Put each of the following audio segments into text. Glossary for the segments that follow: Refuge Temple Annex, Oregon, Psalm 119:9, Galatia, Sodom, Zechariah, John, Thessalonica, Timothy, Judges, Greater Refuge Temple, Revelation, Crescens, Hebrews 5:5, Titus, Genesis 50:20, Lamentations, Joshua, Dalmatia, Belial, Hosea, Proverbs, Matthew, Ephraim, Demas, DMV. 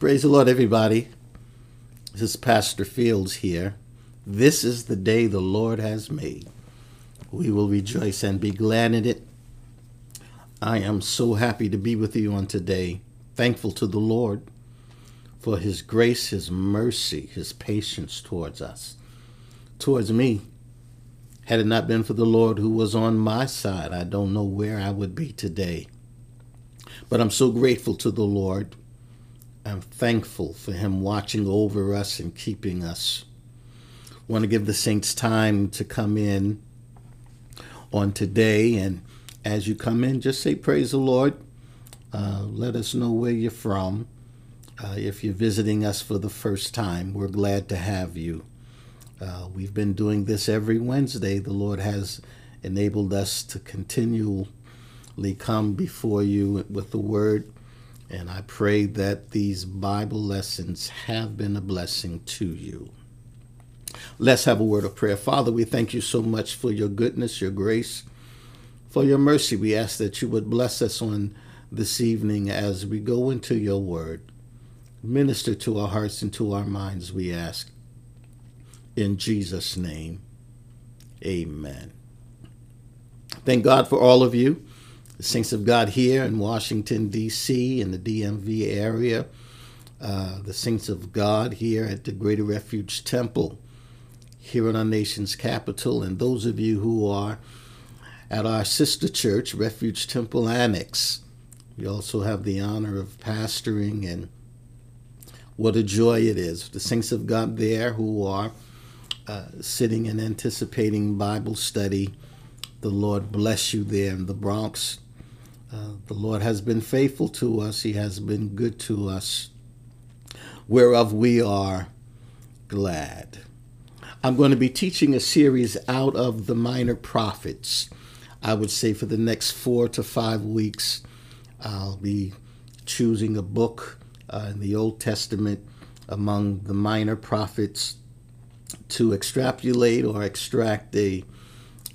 Praise the Lord, everybody. This is Pastor Fields here. This is the day the Lord has made. We will rejoice and be glad in it. I am so happy to be with you on today. Thankful to the Lord for his grace, his mercy, his patience towards us, towards me. Had it not been for the Lord who was on my side, I don't know where I would be today. But I'm so grateful to the Lord. I'm thankful for him watching over us and keeping us. I want to give the saints time to come in on today. And as you come in, just say, praise the Lord. Let us know where you're from. If you're visiting us for the first time, we're glad to have you. We've been doing this every Wednesday. The Lord has enabled us to continually come before you with the word. And I pray that these Bible lessons have been a blessing to you. Let's have a word of prayer. Father, we thank you so much for your goodness, your grace, for your mercy. We ask that you would bless us on this evening as we go into your word. Minister to our hearts and to our minds, we ask. In Jesus' name, amen. Thank God for all of you. The saints of God here in Washington, D.C., in the DMV area. The saints of God here at the Greater Refuge Temple, here in our nation's capital. And those of you who are at our sister church, Refuge Temple Annex. We also have the honor of pastoring, and what a joy it is. The saints of God there who are sitting and anticipating Bible study. The Lord bless you there in the Bronx. The Lord has been faithful to us. He has been good to us, whereof we are glad. I'm going to be teaching a series out of the Minor Prophets. I would say for the next 4 to 5 weeks, I'll be choosing a book in the Old Testament among the Minor Prophets to extrapolate or extract a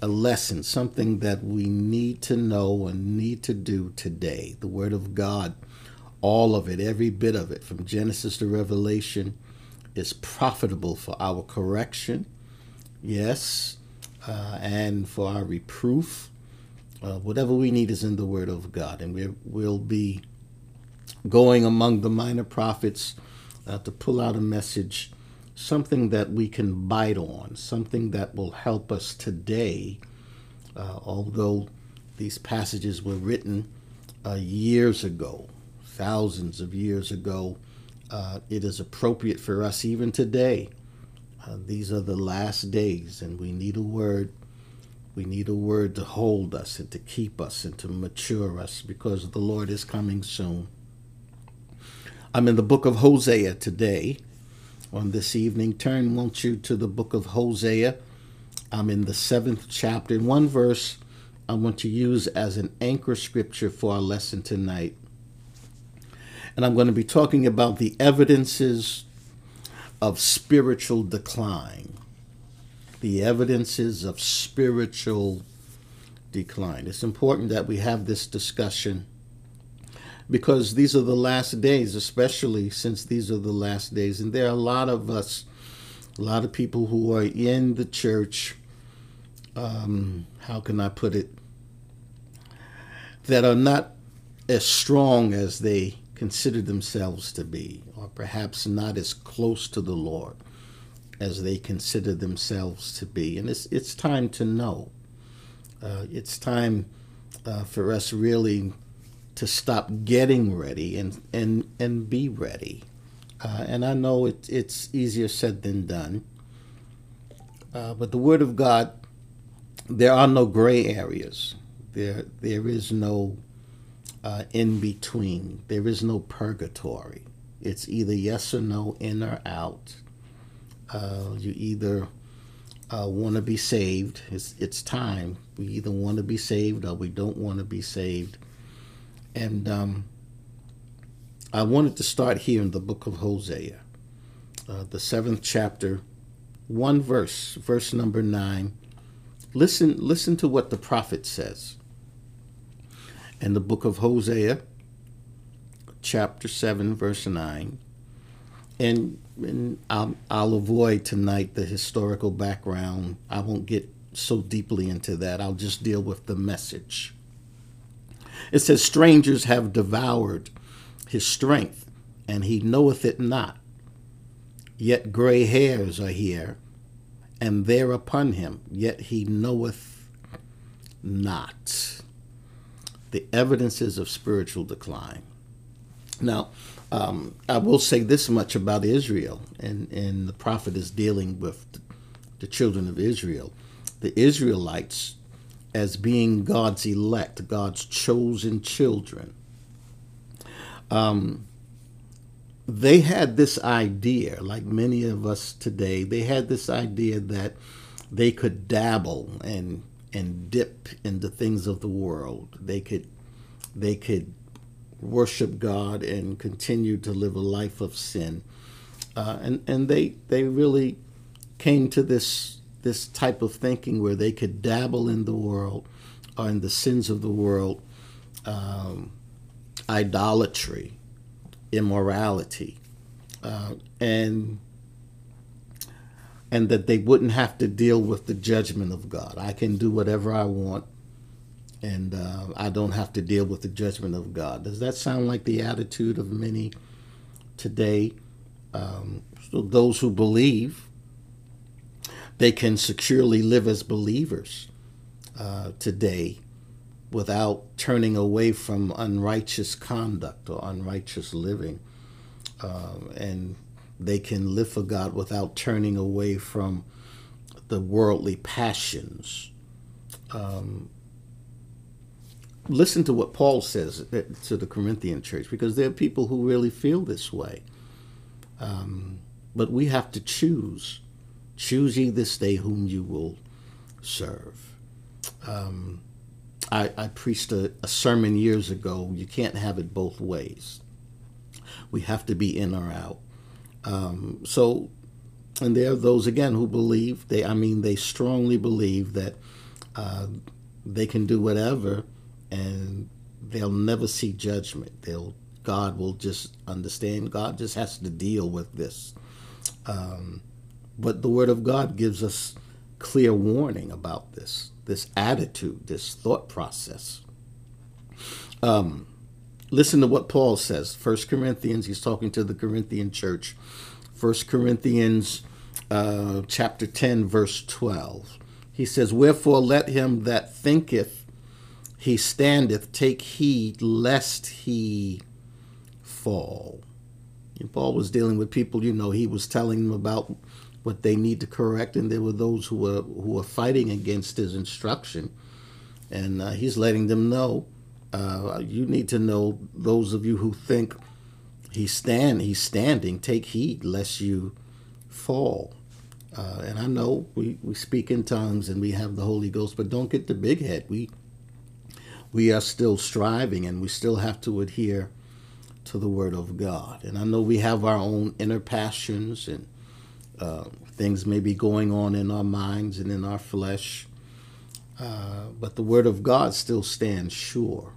lesson, something that we need to know and need to do today. The Word of God, all of it, every bit of it, from Genesis to Revelation, is profitable for our correction, yes, and for our reproof. Whatever we need is in the Word of God, and we'll be going among the minor prophets to pull out a message, something that we can bite on, something that will help us today, although these passages were written years ago, thousands of years ago. It is appropriate for us even today. These are the last days, and we need a word. We need a word to hold us and to keep us and to mature us, because the Lord is coming soon. I'm in the book of Hosea today. On this evening, turn, won't you, to the book of Hosea. I'm in the 7th chapter. In one verse I want to use as an anchor scripture for our lesson tonight. And I'm going to be talking about the evidences of spiritual decline. The evidences of spiritual decline. It's important that we have this discussion, because these are the last days, especially since these are the last days. And there are a lot of us, a lot of people who are in the church, how can I put it, that are not as strong as they consider themselves to be, or perhaps not as close to the Lord as they consider themselves to be. And it's time to know. It's time for us really to stop getting ready and be ready. And I know it's easier said than done. But the Word of God, there are no gray areas. There is no in-between. There is no purgatory. It's either yes or no, in or out. You either want to be saved. It's time. We either want to be saved or we don't want to be saved. And I wanted to start here in the book of Hosea, the 7th chapter, one verse, verse number 9. Listen to what the prophet says. In the book of Hosea, chapter 7, verse 9, And I'll avoid tonight the historical background. I won't get so deeply into that. I'll just deal with the message. It says, strangers have devoured his strength, and he knoweth it not. Yet gray hairs are here, and there upon him, yet he knoweth not. The evidences of spiritual decline. Now, I will say this much about Israel, and the prophet is dealing with the children of Israel. The Israelites, as being God's elect, God's chosen children, they had this idea, like many of us today, they had this idea that they could dabble and dip into things of the world. They could worship God and continue to live a life of sin. And they really came to this type of thinking where they could dabble in the world or in the sins of the world, idolatry, immorality, and that they wouldn't have to deal with the judgment of God. I can do whatever I want, and I don't have to deal with the judgment of God. Does that sound like the attitude of many today? So those who believe, they can securely live as believers today without turning away from unrighteous conduct or unrighteous living, and they can live for God without turning away from the worldly passions. Listen to what Paul says to the Corinthian church, because there are people who really feel this way. But we have to choose. Choose ye this day whom you will serve. I preached a sermon years ago. You can't have it both ways. We have to be in or out. And there are those, again, who believe, they strongly believe that they can do whatever and they'll never see judgment. God will just understand. God just has to deal with this. But the Word of God gives us clear warning about this attitude, this thought process. Listen to what Paul says. 1 Corinthians, he's talking to the Corinthian church. 1 Corinthians chapter 10, verse 12. He says, wherefore let him that thinketh he standeth take heed lest he fall. And Paul was dealing with people, he was telling them about what they need to correct, and there were those who were fighting against his instruction. And he's letting them know, you need to know, those of you who think he's standing, take heed lest you fall. And I know we speak in tongues and we have the Holy Ghost, but don't get the big head. We are still striving, and we still have to adhere to the Word of God. And I know we have our own inner passions, and things may be going on in our minds and in our flesh. But the Word of God still stands sure.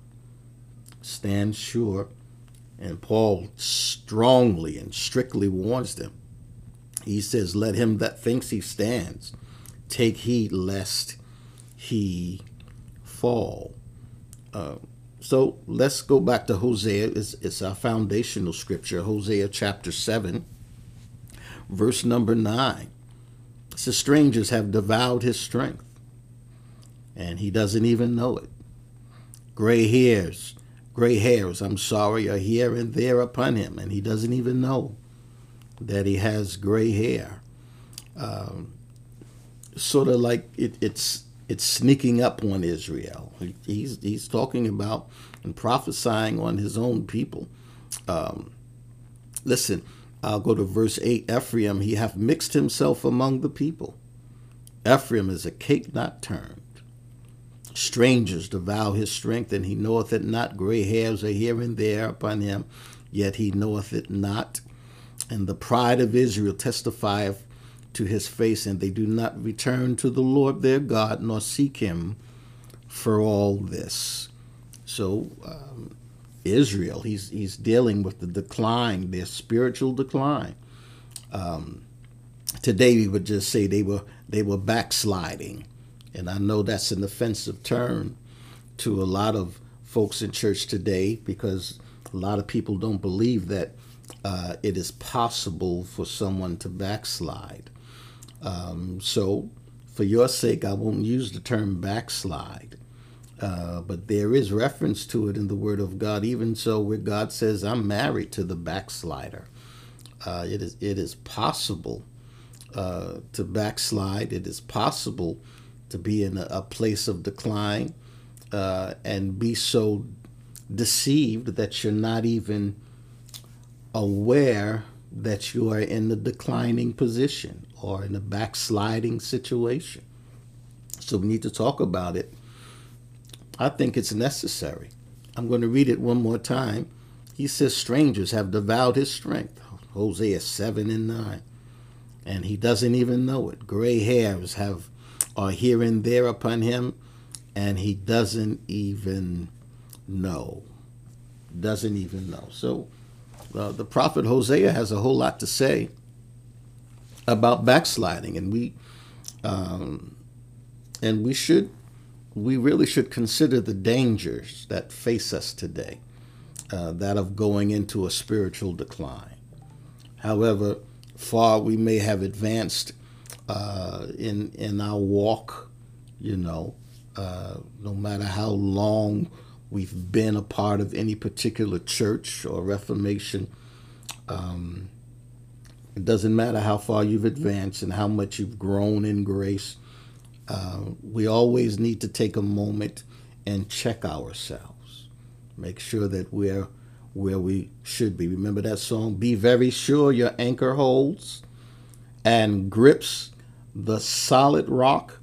Stands sure. And Paul strongly and strictly warns them. He says, let him that thinks he stands take heed lest he fall. So let's go back to Hosea. It's our foundational scripture. Hosea chapter 7, verse number 9. It says, strangers have devoured his strength, and he doesn't even know it. Gray hairs are here and there upon him, and he doesn't even know that he has gray hair. Sort of like it's sneaking up on Israel. He's talking about and prophesying on his own people. Listen, I'll go to verse 8. Ephraim, he hath mixed himself among the people. Ephraim is a cake not turned. Strangers devour his strength, and he knoweth it not. Gray hairs are here and there upon him, yet he knoweth it not. And the pride of Israel testifieth to his face, and they do not return to the Lord their God, nor seek him for all this. So Israel, he's dealing with the decline, their spiritual decline. Today we would just say they were backsliding. And I know that's an offensive term to a lot of folks in church today, because a lot of people don't believe that it is possible for someone to backslide. So for your sake, I won't use the term backslide. But there is reference to it in the Word of God, even so where God says, I'm married to the backslider. It is possible to backslide. It is possible to be in a place of decline and be so deceived that you're not even aware that you are in the declining position or in a backsliding situation. So we need to talk about it. I think it's necessary. I'm going to read it one more time. He says, strangers have devoured his strength. Hosea 7 and 9. And he doesn't even know it. Gray hairs are here and there upon him, and he doesn't even know. Doesn't even know. So the prophet Hosea has a whole lot to say about backsliding, and we really should consider the dangers that face us today, that of going into a spiritual decline. However far we may have advanced in our walk, no matter how long we've been a part of any particular church or reformation, it doesn't matter how far you've advanced and how much you've grown in grace. We always need to take a moment and check ourselves, make sure that we're where we should be. Remember that song, be very sure your anchor holds and grips the solid rock,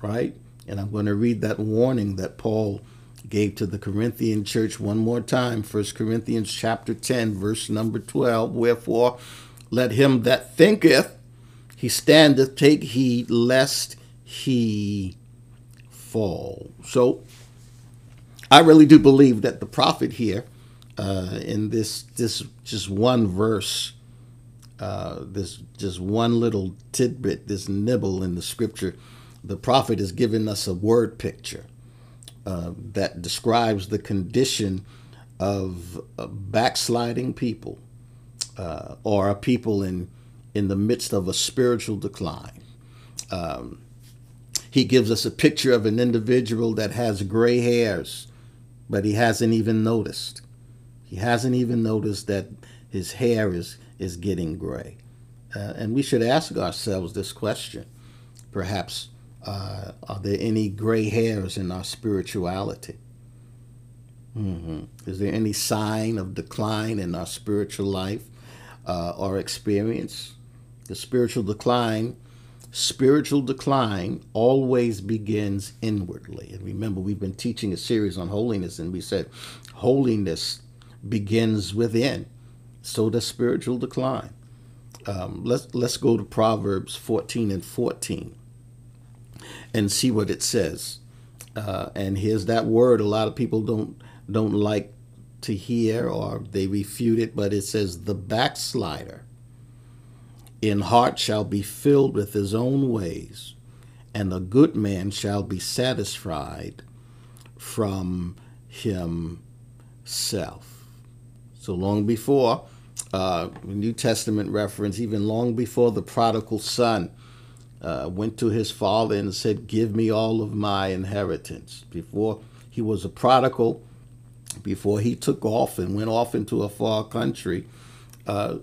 right? And I'm going to read that warning that Paul gave to the Corinthian church one more time, 1 Corinthians chapter 10, verse number 12, wherefore let him that thinketh he standeth take heed lest he fall. So I really do believe that the prophet here, in this just one verse, this just one little tidbit, this nibble in the scripture, the prophet is giving us a word picture that describes the condition of backsliding people, or a people in the midst of a spiritual decline. He gives us a picture of an individual that has gray hairs, but he hasn't even noticed. He hasn't even noticed that his hair is getting gray. And we should ask ourselves this question. Perhaps, are there any gray hairs in our spirituality? Is there any sign of decline in our spiritual life or experience? The spiritual decline always begins inwardly. And remember, we've been teaching a series on holiness, and we said holiness begins within. So does spiritual decline. Let's go to Proverbs 14 and 14 and see what it says. And here's that word a lot of people don't like to hear, or they refute it, but it says the backslider in heart shall be filled with his own ways, and a good man shall be satisfied from himself. So long before New Testament reference, even long before the prodigal son went to his father and said, give me all of my inheritance. Before he was a prodigal, before he took off and went off into a far country,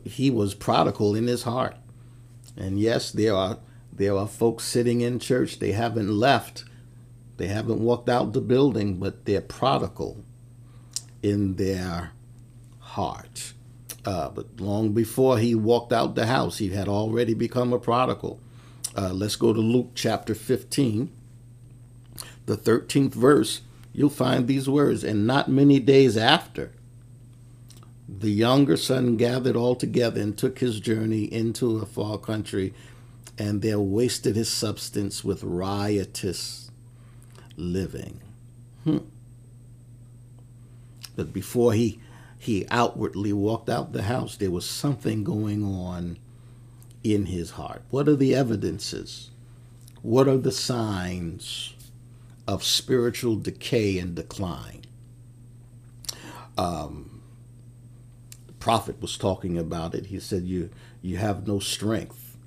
he was prodigal in his heart. And yes, there are folks sitting in church. They haven't left. They haven't walked out the building, but they're prodigal in their heart. But long before he walked out the house, he had already become a prodigal. Let's go to Luke chapter 15, the 13th verse. You'll find these words. And not many days after, the younger son gathered all together and took his journey into a far country, and there wasted his substance with riotous living. But before he outwardly walked out the house, there was something going on in his heart? What are the evidences? What are the signs of spiritual decay and decline? The prophet was talking about it. He said, you have no strength.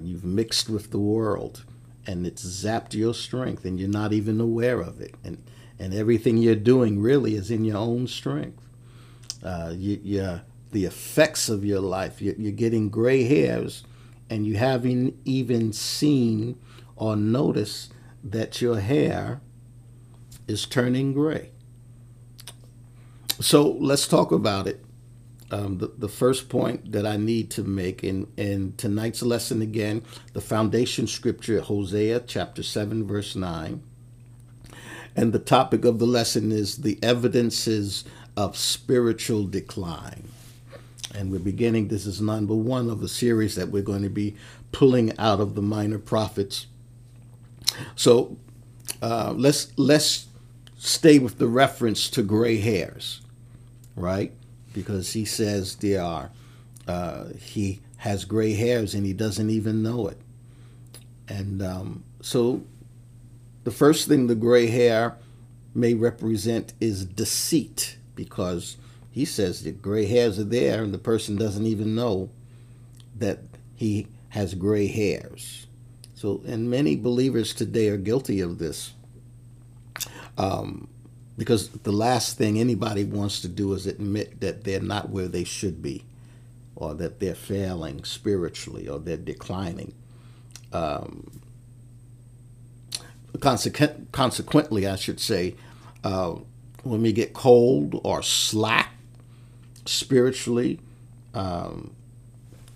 You've mixed with the world, and it's zapped your strength, and you're not even aware of it. And everything you're doing really is in your own strength. The effects of your life. You're getting gray hairs, and you haven't even seen or noticed that your hair is turning gray. So let's talk about it. The first point that I need to make in tonight's lesson, again, the foundation scripture, Hosea chapter 7, verse 9. And the topic of the lesson is the evidences of spiritual decline. And we're beginning, this is number one of a series that we're going to be pulling out of the minor prophets. So let's stay with the reference to gray hairs, right? Because he says there are, he has gray hairs and he doesn't even know it. And so the first thing the gray hair may represent is deceit, because he says that gray hairs are there, and the person doesn't even know that he has gray hairs. So, and many believers today are guilty of this, because the last thing anybody wants to do is admit that they're not where they should be, or that they're failing spiritually, or they're declining. Consequently, I should say, when we get cold or slack spiritually,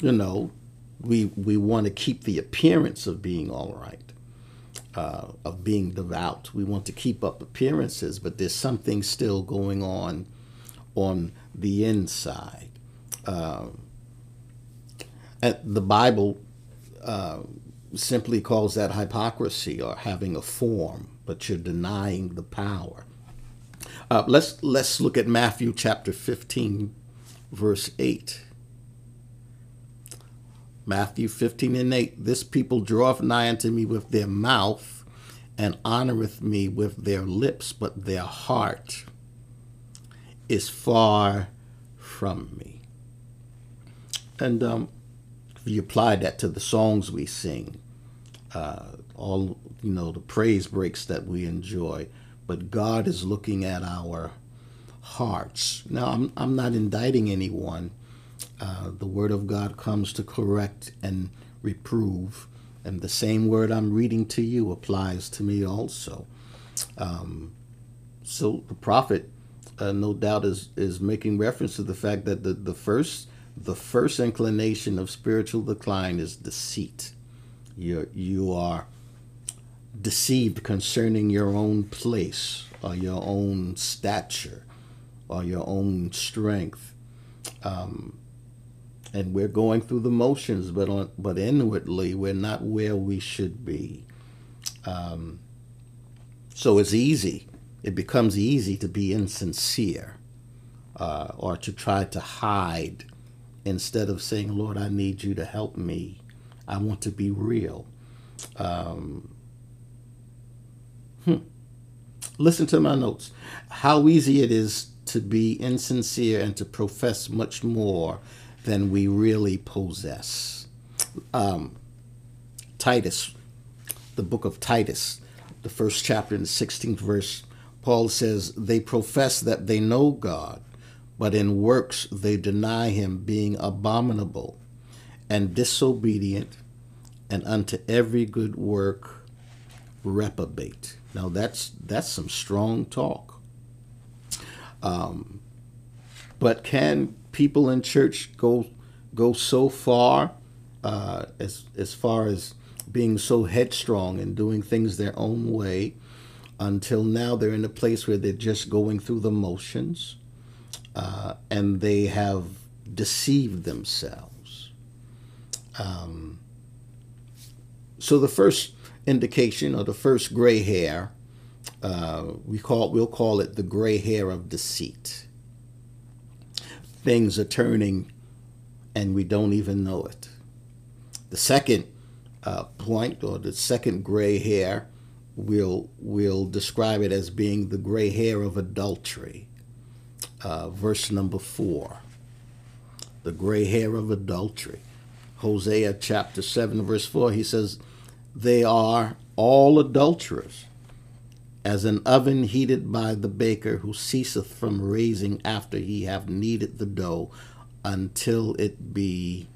we want to keep the appearance of being all right, of being devout. We want to keep up appearances, but there's something still going on the inside. The Bible simply calls that hypocrisy, or having a form, but you're denying the power. Let's look at Matthew chapter 15, verse 8. Matthew 15 and 8, this people draweth nigh unto me with their mouth, and honoreth me with their lips, but their heart is far from me. And if you apply that to the songs we sing, the praise breaks that we enjoy, but God is looking at our hearts. Now, I'm not indicting anyone. The word of God comes to correct and reprove. And the same word I'm reading to you applies to me also. So the prophet, no doubt, is making reference to the fact that the first inclination of spiritual decline is deceit. You are deceived concerning your own place, or your own stature, or your own strength. And we're going through the motions, but inwardly we're not where we should be. So it's easy. It becomes easy to be insincere, or to try to hide, instead of saying, Lord, I need you to help me. I want to be real. Listen to my notes. How easy it is to be insincere and to profess much more than we really possess. Titus, the book of Titus, the first chapter and 16th verse, Paul says, they profess that they know God, but in works they deny him, being abominable and disobedient, and unto every good work reprobate. Now that's some strong talk. But can people in church go so far, as far as being so headstrong and doing things their own way, until now they're in a place where they're just going through the motions, and they have deceived themselves? So the first indication, or the first gray hair, we'll call it the gray hair of deceit. Things are turning and we don't even know it. The second point, or the second gray hair, we'll describe it as being the gray hair of adultery. Verse number 4, the gray hair of adultery. Hosea chapter 7, verse 4, he says, "They are all adulterers, as an oven heated by the baker, who ceaseth from raising after he have kneaded the dough until it be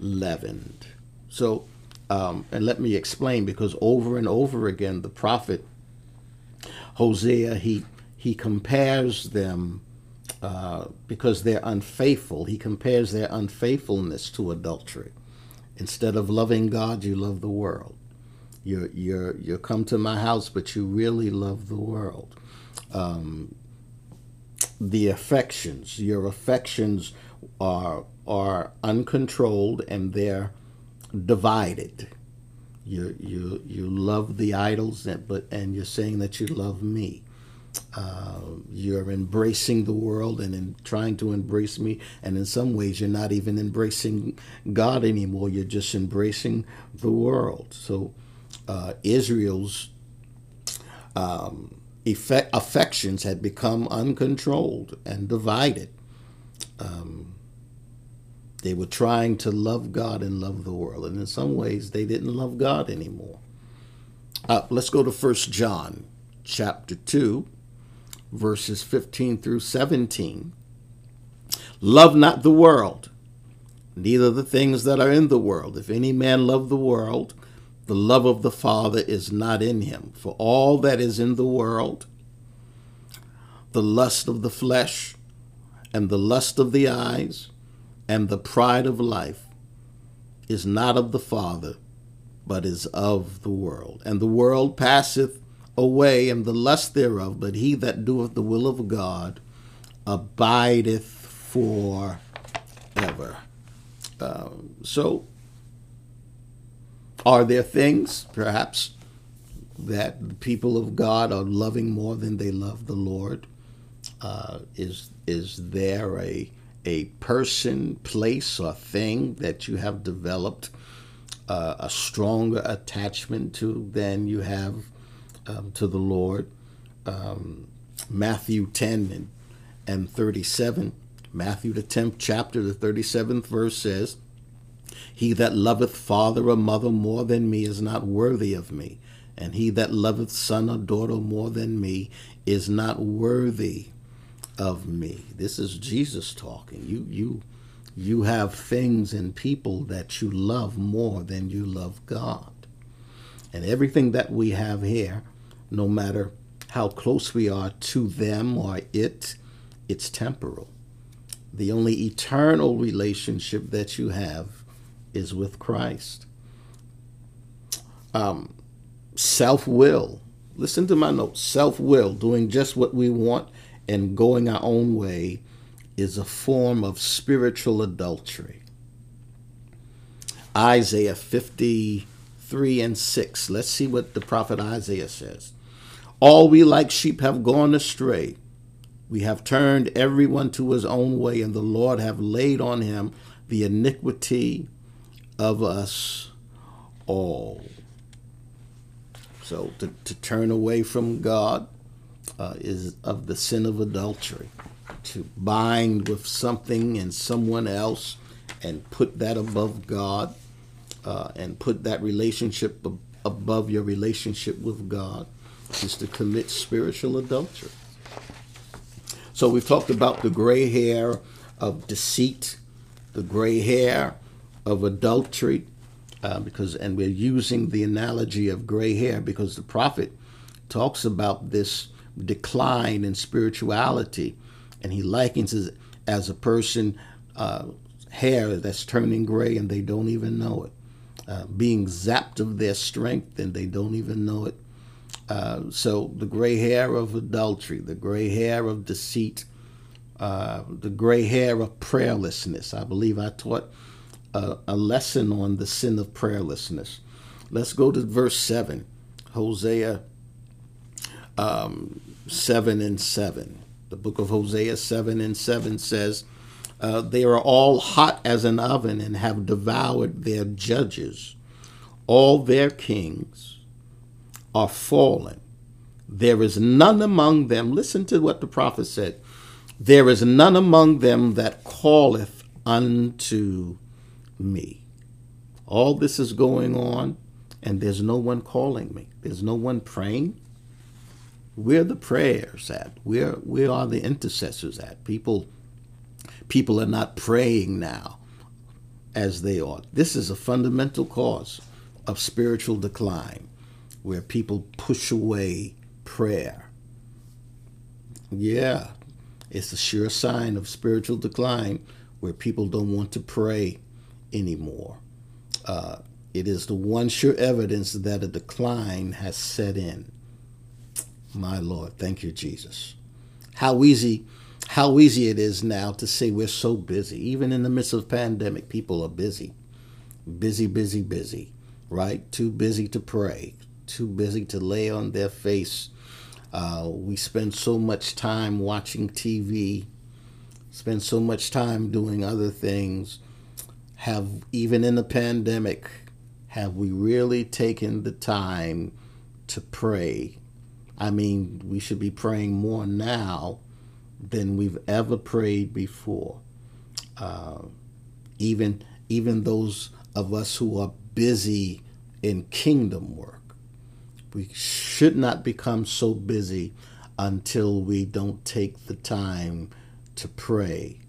leavened." So, and let me explain, because over and over again, the prophet Hosea, he compares them, because they're unfaithful, he compares their unfaithfulness to adultery. Instead of loving God, you love the world. You come to my house, but you really love the world. The affections, your affections are uncontrolled and they're divided. You love the idols, and you're saying that you love me. You're embracing the world and in trying to embrace me, and in some ways you're not even embracing God anymore. You're just embracing the world. So Israel's affections had become uncontrolled and divided. They were trying to love God and love the world, and in some ways they didn't love God anymore. Let's go to 1 John chapter 2, verses 15 through 17. "Love not the world, neither the things that are in the world. If any man love the world, the love of the Father is not in him. For all that is in the world, the lust of the flesh, and the lust of the eyes, and the pride of life, is not of the Father, but is of the world. And the world passeth away, and the lust thereof, but he that doeth the will of God abideth forever." So, are there things, perhaps, that the people of God are loving more than they love the Lord? Is there a person, place, or thing that you have developed a stronger attachment to than you have to the Lord? Matthew 10 and 37, Matthew the 10th chapter, the 37th verse says, "He that loveth father or mother more than me is not worthy of me, and he that loveth son or daughter more than me is not worthy of me." This is Jesus talking. You have things and people that you love more than you love God. And everything that we have here, no matter how close we are to them or it, it's temporal. The only eternal relationship that you have is with Christ. Self-will. Listen to my notes. Self-will, doing just what we want and going our own way, is a form of spiritual adultery. Isaiah 53 and 6. Let's see what the prophet Isaiah says. "All we like sheep have gone astray. We have turned everyone to his own way, and the Lord have laid on him the iniquity of us all." So to turn away from God is of the sin of adultery. To bind with something and someone else and put that above God, and put that relationship above your relationship with God, is to commit spiritual adultery. So we've talked about the gray hair of deceit, the gray hair of adultery, and we're using the analogy of gray hair because the prophet talks about this decline in spirituality, and he likens it as a person, hair that's turning gray and they don't even know it, being zapped of their strength and they don't even know it. So the gray hair of adultery, the gray hair of deceit, the gray hair of prayerlessness. I believe I taught a lesson on the sin of prayerlessness. Let's go to verse 7, Hosea 7 and 7. The book of Hosea 7 and 7 says, They are all hot as an oven and have devoured their judges. All their kings are fallen. There is none among them. Listen to what the prophet said. There is none among them that calleth unto me. All this is going on, and there's no one calling me. There's no one praying. Where the prayers at? Where are the intercessors at? People are not praying now as they ought. This is a fundamental cause of spiritual decline, where people push away prayer. Yeah, it's a sure sign of spiritual decline where people don't want to pray anymore. It is the one sure evidence that a decline has set in. My Lord, thank you, Jesus. How easy it is now to say we're so busy. Even in the midst of pandemic, people are busy. Busy, busy, busy, right? Too busy to pray. Too busy to lay on their face. We spend so much time watching TV, spend so much time doing other things. Even in the pandemic, have we really taken the time to pray? I mean, we should be praying more now than we've ever prayed before. Even those of us who are busy in kingdom work, we should not become so busy until we don't take the time to pray.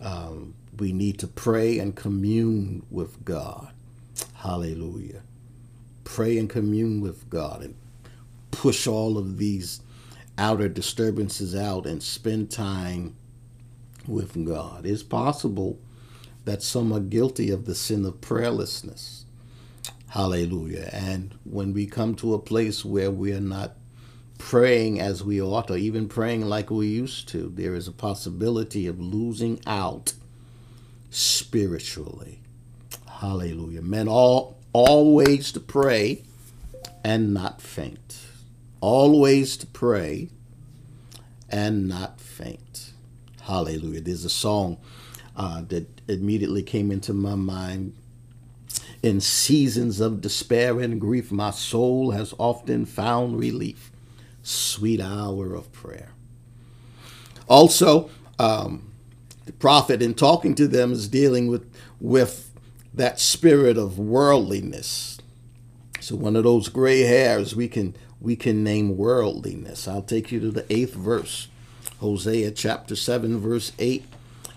We need to pray and commune with God. Hallelujah. Pray and commune with God and push all of these outer disturbances out and spend time with God. It's possible that some are guilty of the sin of prayerlessness. Hallelujah. And when we come to a place where we are not praying as we ought, or even praying like we used to, there is a possibility of losing out spiritually. Hallelujah. Men ought always to pray and not faint. Always to pray and not faint. Hallelujah. There's a song that immediately came into my mind. In seasons of despair and grief, my soul has often found relief. Sweet hour of prayer. Also, the prophet, in talking to them, is dealing with that spirit of worldliness. So one of those gray hairs we can name worldliness. I'll take you to the 8th verse. Hosea chapter 7, verse 8.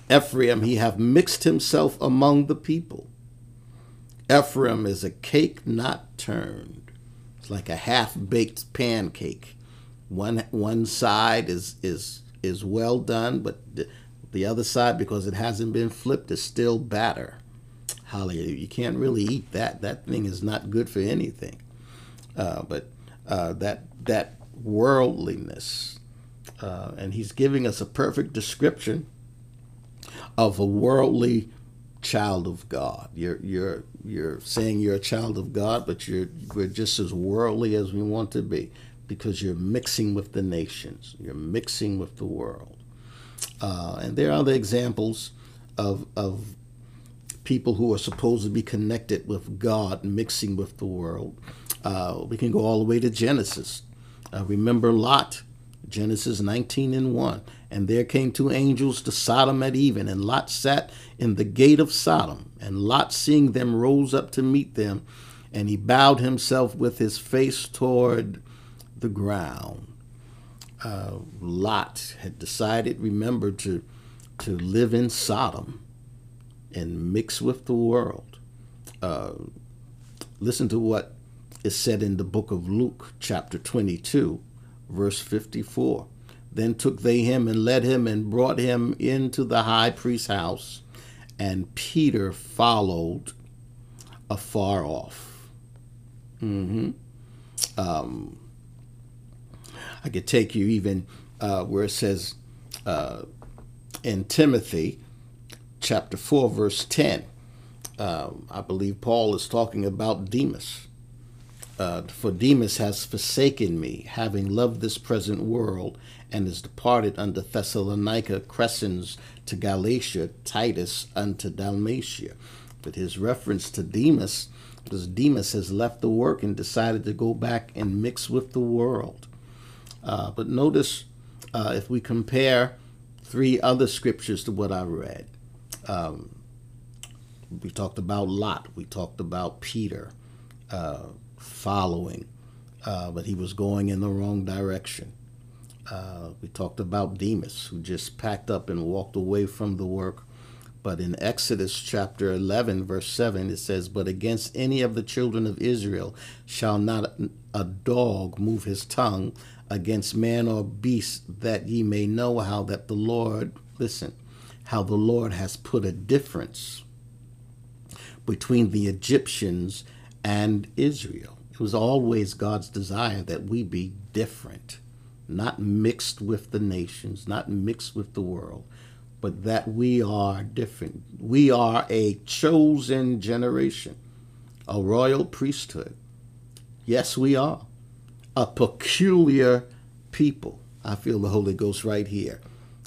Ephraim, he hath mixed himself among the people. Ephraim is a cake not turned. It's like a half-baked pancake. One side is well done, but the other side, because it hasn't been flipped, is still batter. Hallelujah. You can't really eat that. That thing is not good for anything. But that worldliness, and he's giving us a perfect description of a worldly child of God. You're saying you're a child of God, but we're just as worldly as we want to be, because you're mixing with the nations. You're mixing with the world. And there are other examples of people who are supposed to be connected with God mixing with the world. We can go all the way to Genesis. Remember Lot, Genesis 19:1. And there came two angels to Sodom at even, and Lot sat in the gate of Sodom. And Lot, seeing them, rose up to meet them, and he bowed himself with his face toward the ground. Lot had decided, remember, to live in Sodom and mix with the world. Listen to what is said in the book of Luke, chapter 22, verse 54. Then took they him and led him and brought him into the high priest's house, and Peter followed afar off. I could take you even where it says in Timothy, chapter 4, verse 10, I believe Paul is talking about Demas. For Demas has forsaken me, having loved this present world, and is departed unto Thessalonica, Crescens to Galatia, Titus unto Dalmatia. But his reference to Demas was Demas has left the work and decided to go back and mix with the world. But notice if we compare three other scriptures to what I read, we talked about Lot, we talked about Peter following, but he was going in the wrong direction. We talked about Demas, who just packed up and walked away from the work. But in Exodus chapter 11, verse 7, it says, "But against any of the children of Israel shall not a dog move his tongue against man or beast, that ye may know how that the Lord," listen, "how the Lord has put a difference between the Egyptians and Israel." It was always God's desire that we be different, not mixed with the nations, not mixed with the world, but that we are different. We are a chosen generation, a royal priesthood. Yes, we are a peculiar people. I feel the Holy Ghost right here.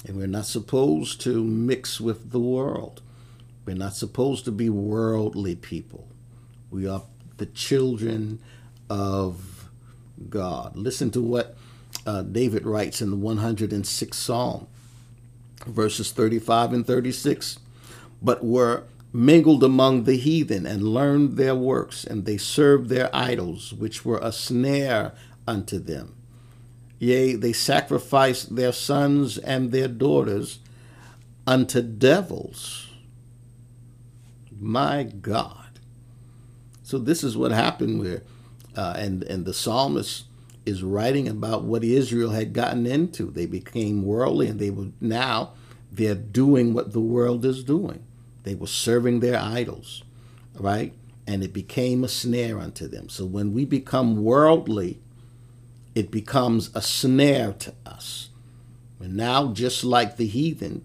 And we're not supposed to mix with the world. We're not supposed to be worldly people. We are the children of God. Listen to what David writes in the 106th Psalm, verses 35 and 36. "But were mingled among the heathen, and learned their works, and they served their idols, which were a snare unto them. Yea, they sacrificed their sons and their daughters unto devils." My God. So this is what happened where, and the psalmist is writing about what Israel had gotten into. They became worldly, and they're doing what the world is doing. They were serving their idols, right? And it became a snare unto them. So when we become worldly, it becomes a snare to us. And now, just like the heathen,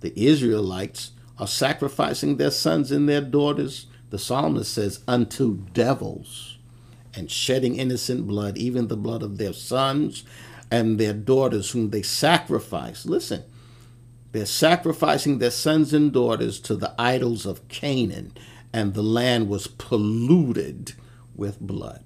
the Israelites are sacrificing their sons and their daughters, the psalmist says, unto devils, and shedding innocent blood, even the blood of their sons and their daughters whom they sacrifice. Listen, they're sacrificing their sons and daughters to the idols of Canaan, and the land was polluted with blood.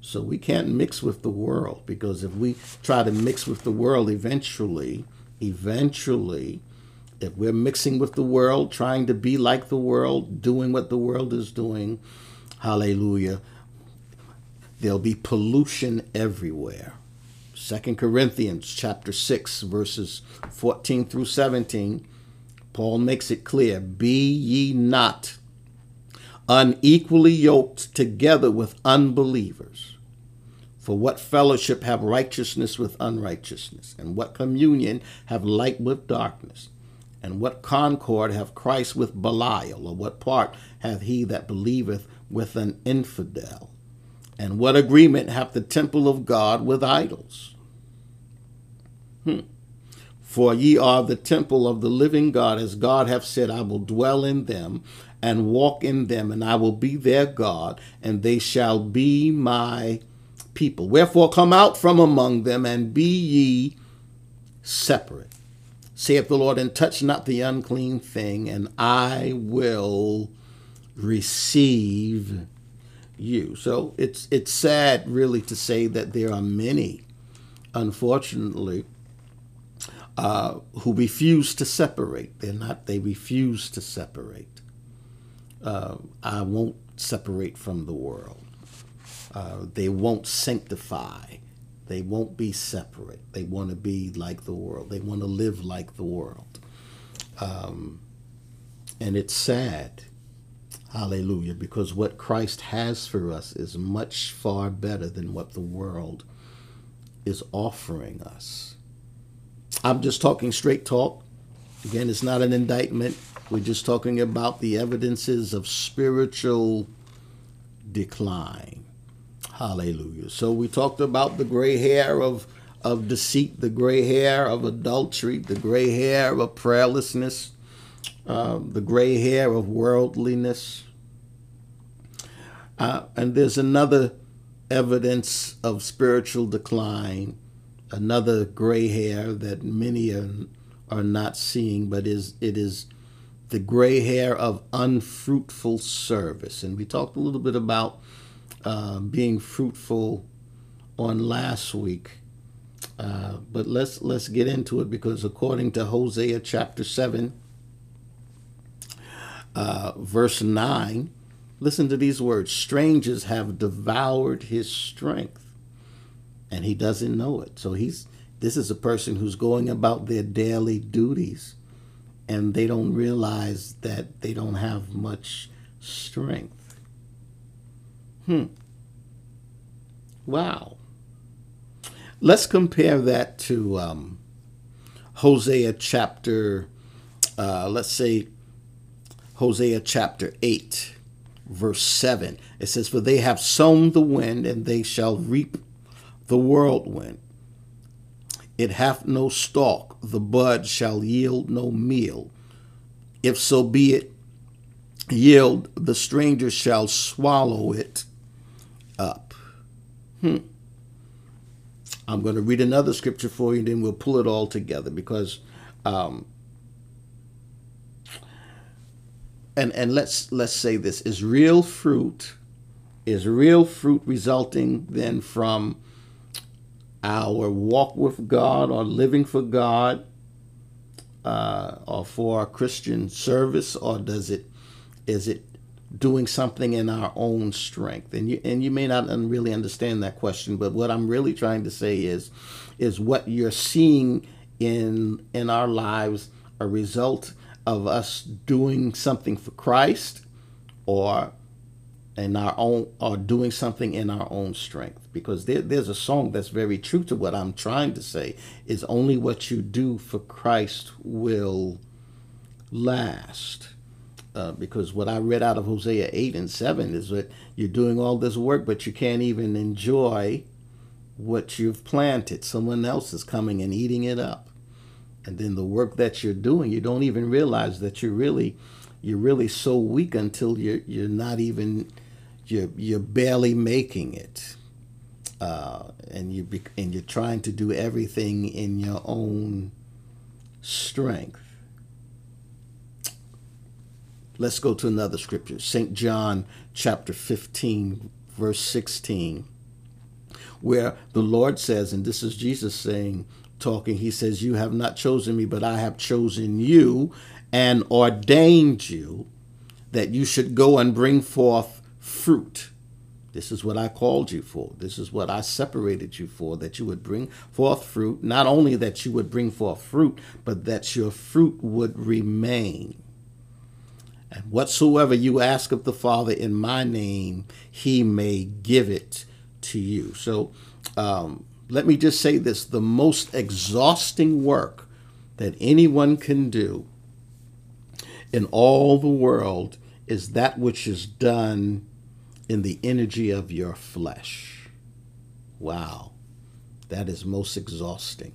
So we can't mix with the world, because if we try to mix with the world, eventually, if we're mixing with the world, trying to be like the world, doing what the world is doing, hallelujah, there'll be pollution everywhere. 2 Corinthians chapter 6, verses 14 through 17, Paul makes it clear, "Be ye not unequally yoked together with unbelievers. For what fellowship have righteousness with unrighteousness? And what communion have light with darkness? And what concord have Christ with Belial? Or what part hath he that believeth with an infidel? And what agreement hath the temple of God with idols? For ye are the temple of the living God, as God hath said, I will dwell in them and walk in them, and I will be their God, and they shall be my people. Wherefore come out from among them, and be ye separate, saith the Lord, and touch not the unclean thing, and I will receive you." So it's sad, really, to say that there are many, unfortunately, who refuse to separate. They refuse to separate. I won't separate from the world. They won't sanctify. They won't be separate. They want to be like the world. They want to live like the world. And it's sad. Hallelujah, because what Christ has for us is much far better than what the world is offering us. I'm just talking straight talk. Again, it's not an indictment. We're just talking about the evidences of spiritual decline. Hallelujah. So we talked about the gray hair of deceit, the gray hair of adultery, the gray hair of prayerlessness, the gray hair of worldliness. And there's another evidence of spiritual decline, another gray hair that many are not seeing, but it is the gray hair of unfruitful service. And we talked a little bit about being fruitful on last week, but let's get into it, because according to Hosea chapter 7, verse 9, listen to these words: strangers have devoured his strength, and he doesn't know it. So this is a person who's going about their daily duties, and they don't realize that they don't have much strength. Wow. Let's compare that to Hosea chapter, let's say Hosea chapter 8, verse 7. It says, "For they have sown the wind, and they shall reap the whirlwind. It hath no stalk, the bud shall yield no meal. If so be it yield, the stranger shall swallow it up." I'm going to read another scripture for you, and then we'll pull it all together, because and let's say this: is real fruit resulting then from our walk with God, or living for God, or for our Christian service, or is it doing something in our own strength? And you may not really understand that question, but what I'm really trying to say is what you're seeing in our lives a result of us doing something for Christ, or doing something in our own strength? Because there's a song that's very true to what I'm trying to say, is only what you do for Christ will last. Because what I read out of Hosea 8 and 7 is that you're doing all this work, but you can't even enjoy what you've planted. Someone else is coming and eating it up. And then the work that you're doing, you don't even realize that you're really so weak until you're not even... You're barely making it, and you're trying to do everything in your own strength. Let's go to another scripture, St. John chapter 15, verse 16, where the Lord says, and this is Jesus saying, talking, he says, "You have not chosen me, but I have chosen you and ordained you that you should go and bring forth fruit. This is what I called you for. This is what I separated you for, that you would bring forth fruit. Not only that you would bring forth fruit, but that your fruit would remain. And whatsoever you ask of the Father in my name, he may give it to you." So let me just say this: the most exhausting work that anyone can do in all the world is that which is done in the energy of your flesh. Wow, that is most exhausting.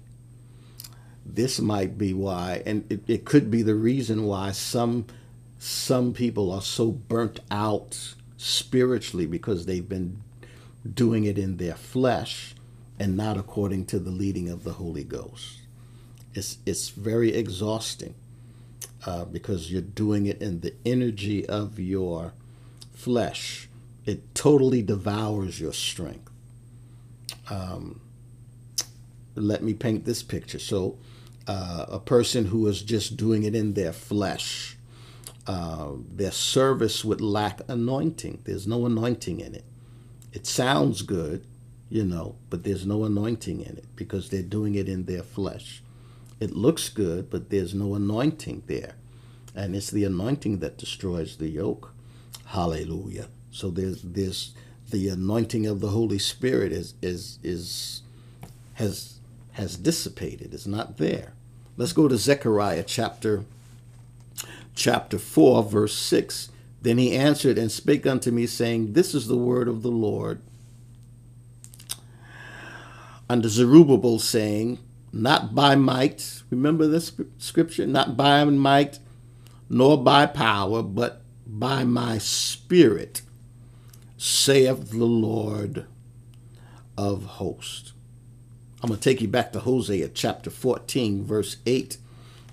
This might be why, and it could be the reason why some people are so burnt out spiritually, because they've been doing it in their flesh and not according to the leading of the Holy Ghost. It's very exhausting, because you're doing it in the energy of your flesh. It totally devours your strength. Let me paint this picture. So a person who is just doing it in their flesh, their service would lack anointing. There's no anointing in it. It sounds good, but there's no anointing in it, because they're doing it in their flesh. It looks good, but there's no anointing there. And it's the anointing that destroys the yoke. Hallelujah. So there's the anointing of the Holy Spirit has dissipated. It's not there. Let's go to Zechariah chapter 4, verse 6. "Then he answered and spake unto me, saying, This is the word of the Lord unto Zerubbabel, saying, Not by might," remember this scripture, "not by might, nor by power, but by my spirit, saith the Lord of hosts. I'm going to take you back to Hosea chapter 14, verse 8.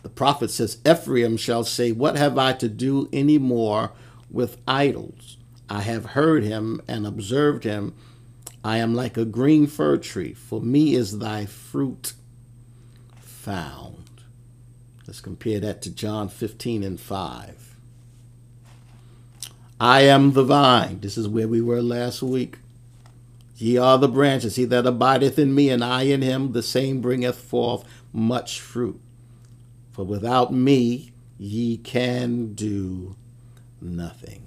The prophet says, Ephraim shall say, what have I to do any more with idols? I have heard him and observed him. I am like a green fir tree. For me is thy fruit found. Let's compare that to John 15 and 5. I am the vine. This is where we were last week. Ye are the branches. He that abideth in me and I in him, the same bringeth forth much fruit. For without me ye can do nothing.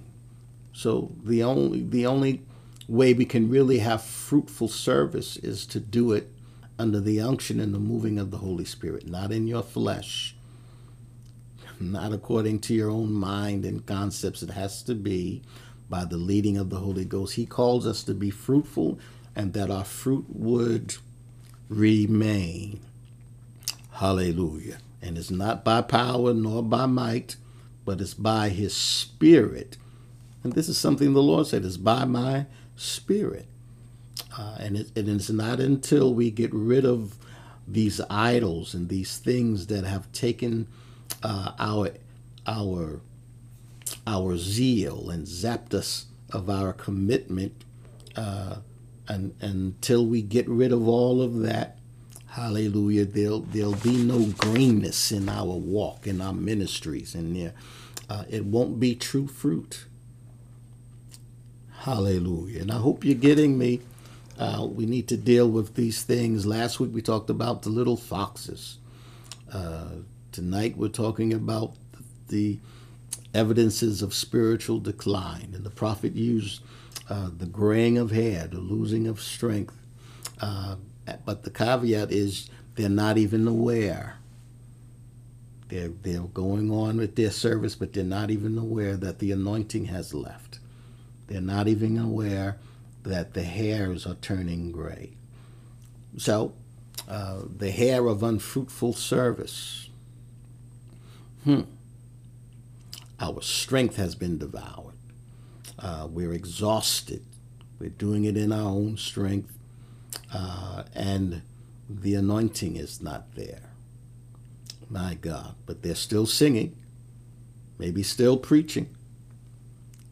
So the only way we can really have fruitful service is to do it under the unction and the moving of the Holy Spirit, not in your flesh, not according to your own mind and concepts. It has to be by the leading of the Holy Ghost. He calls us to be fruitful and that our fruit would remain. Hallelujah. And it's not by power nor by might, but it's by his Spirit. And this is something the Lord said, it's by my Spirit. And it's not until we get rid of these idols and these things that have taken our zeal and zapped us of our commitment, and until we get rid of all of that, hallelujah, there'll be no greenness in our walk, in our ministries, and it won't be true fruit. Hallelujah. And I hope you're getting me. We need to deal with these things. Last week we talked about the little foxes. Tonight we're talking about the evidences of spiritual decline. And the prophet used the graying of hair, the losing of strength. But the caveat is they're not even aware. They're going on with their service, but they're not even aware that the anointing has left. They're not even aware that the hairs are turning gray. So, the hair of unfruitful service. Our strength has been devoured. We're exhausted. We're doing it in our own strength. And the anointing is not there. My God. But they're still singing. Maybe still preaching.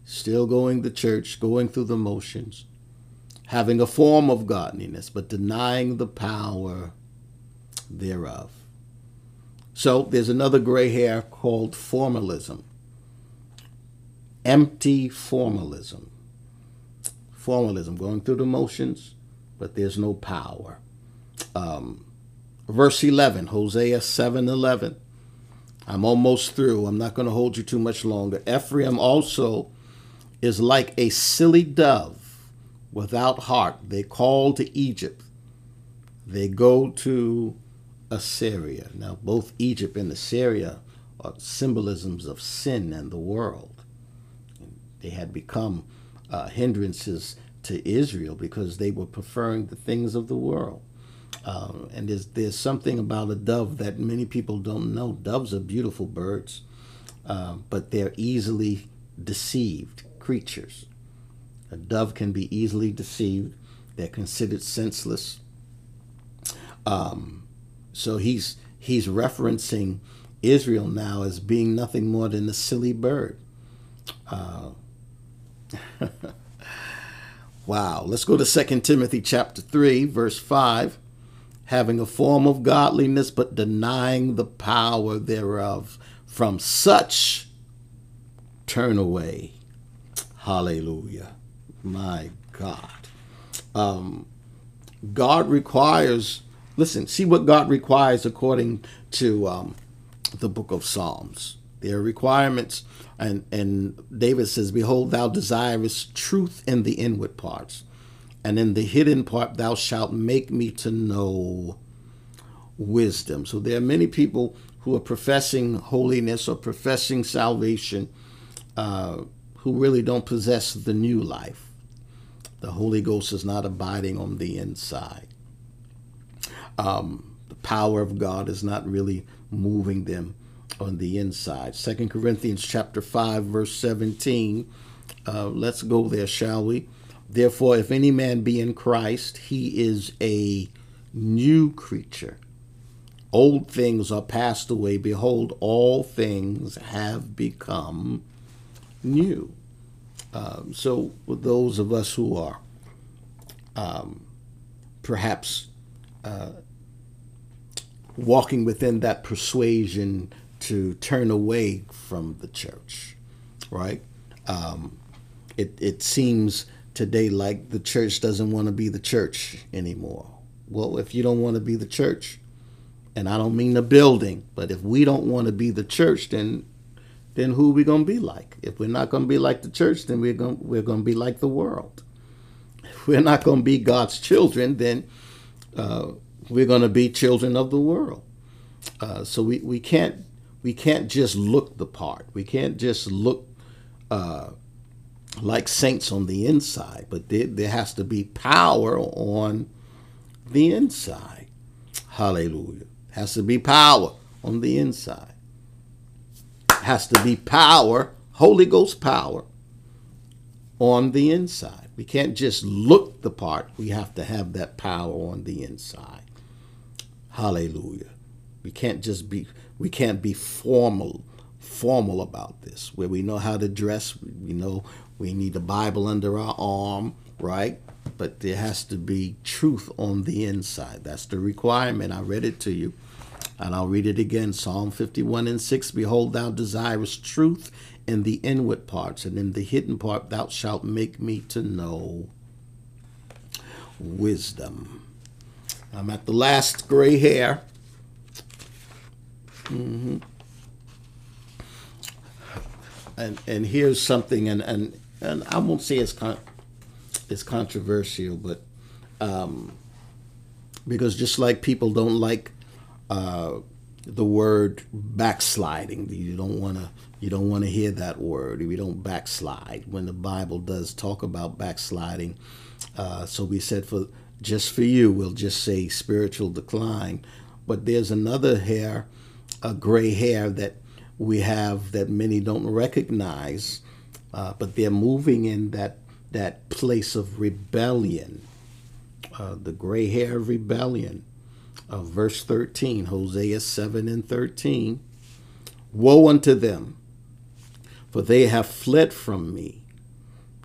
Still going to church. Going through the motions. Having a form of godliness, but denying the power thereof. So there's another gray hair called formalism. Empty formalism. Formalism, going through the motions, but there's no power. Verse 11, Hosea 7:11. I'm almost through. I'm not going to hold you too much longer. Ephraim also is like a silly dove. Without heart, they call to Egypt. They go to Assyria. Now, both Egypt and Assyria are symbolisms of sin and the world. They had become hindrances to Israel because they were preferring the things of the world. And there's something about a dove that many people don't know. Doves are beautiful birds, but they're easily deceived creatures. A dove can be easily deceived. They're considered senseless. So he's referencing Israel now as being nothing more than a silly bird. Wow. Let's go to 2 Timothy chapter 3, verse 5. Having a form of godliness, but denying the power thereof. From such turn away. Hallelujah. My God. God requires, listen, see what God requires according to the book of Psalms. There are requirements, and David says, behold, thou desirest truth in the inward parts, and in the hidden part thou shalt make me to know wisdom. So there are many people who are professing holiness or professing salvation who really don't possess the new life. The Holy Ghost is not abiding on the inside. The power of God is not really moving them on the inside. 2 Corinthians chapter 5, verse 17. Let's go there, shall we? Therefore, if any man be in Christ, he is a new creature. Old things are passed away. Behold, all things have become new. So those of us who are perhaps walking within that persuasion to turn away from the church, right? It seems today like the church doesn't want to be the church anymore. Well, if you don't want to be the church, and I don't mean the building, but if we don't want to be the church, then who are we going to be like? If we're not going to be like the church, then we're going to be like the world. If we're not going to be God's children, then we're going to be children of the world. So we can't just look the part. We can't just look like saints on the inside, but there has to be power on the inside. Hallelujah. Has to be power on the inside. Has to be power, Holy Ghost power, on the inside. We can't just look the part. We have to have that power on the inside. Hallelujah. We can't just be, we can't be formal about this, where we know how to dress. We know we need a Bible under our arm, right? But there has to be truth on the inside. That's the requirement. I read it to you, and I'll read it again. Psalm 51:6, behold, thou desirest truth in the inward parts, and in the hidden part thou shalt make me to know wisdom. I'm at the last gray hair. Mm-hmm. And here's something, and I won't say it's controversial, but because just like people don't like the word backsliding, you don't want to hear that word. We don't backslide when the Bible does talk about backsliding. So we said for you, we'll just say spiritual decline. But there's another hair, a gray hair that we have that many don't recognize, but they're moving in that place of rebellion, the gray hair of rebellion. Verse 13, Hosea 7:13. Woe unto them, for they have fled from me.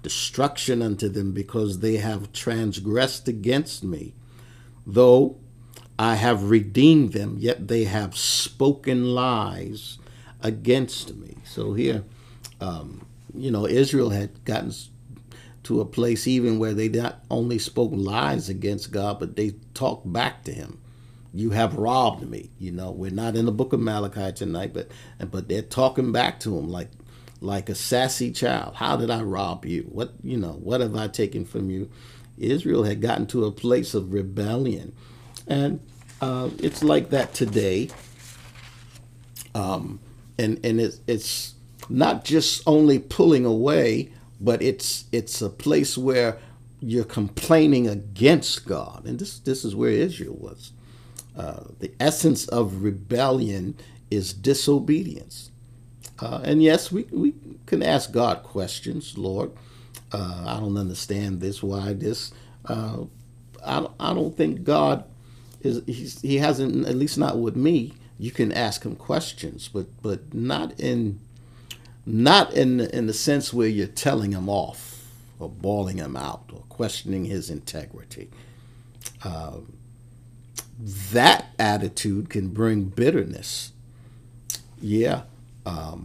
Destruction unto them, because they have transgressed against me. Though I have redeemed them, yet they have spoken lies against me. So here, Israel had gotten to a place even where they not only spoke lies against God, but they talked back to him. You have robbed me. We're not in the book of Malachi tonight, but they're talking back to him like a sassy child. How did I rob you? What have I taken from you? Israel had gotten to a place of rebellion. And it's like that today. And it's not just only pulling away, but it's a place where you're complaining against God. And this is where Israel was. The essence of rebellion is disobedience. And yes, we can ask God questions. Lord, I don't understand this. Why this? I don't think God is. He hasn't, at least not with me. You can ask him questions, but not in the sense where you're telling him off or bawling him out or questioning his integrity. That attitude can bring bitterness. Yeah. I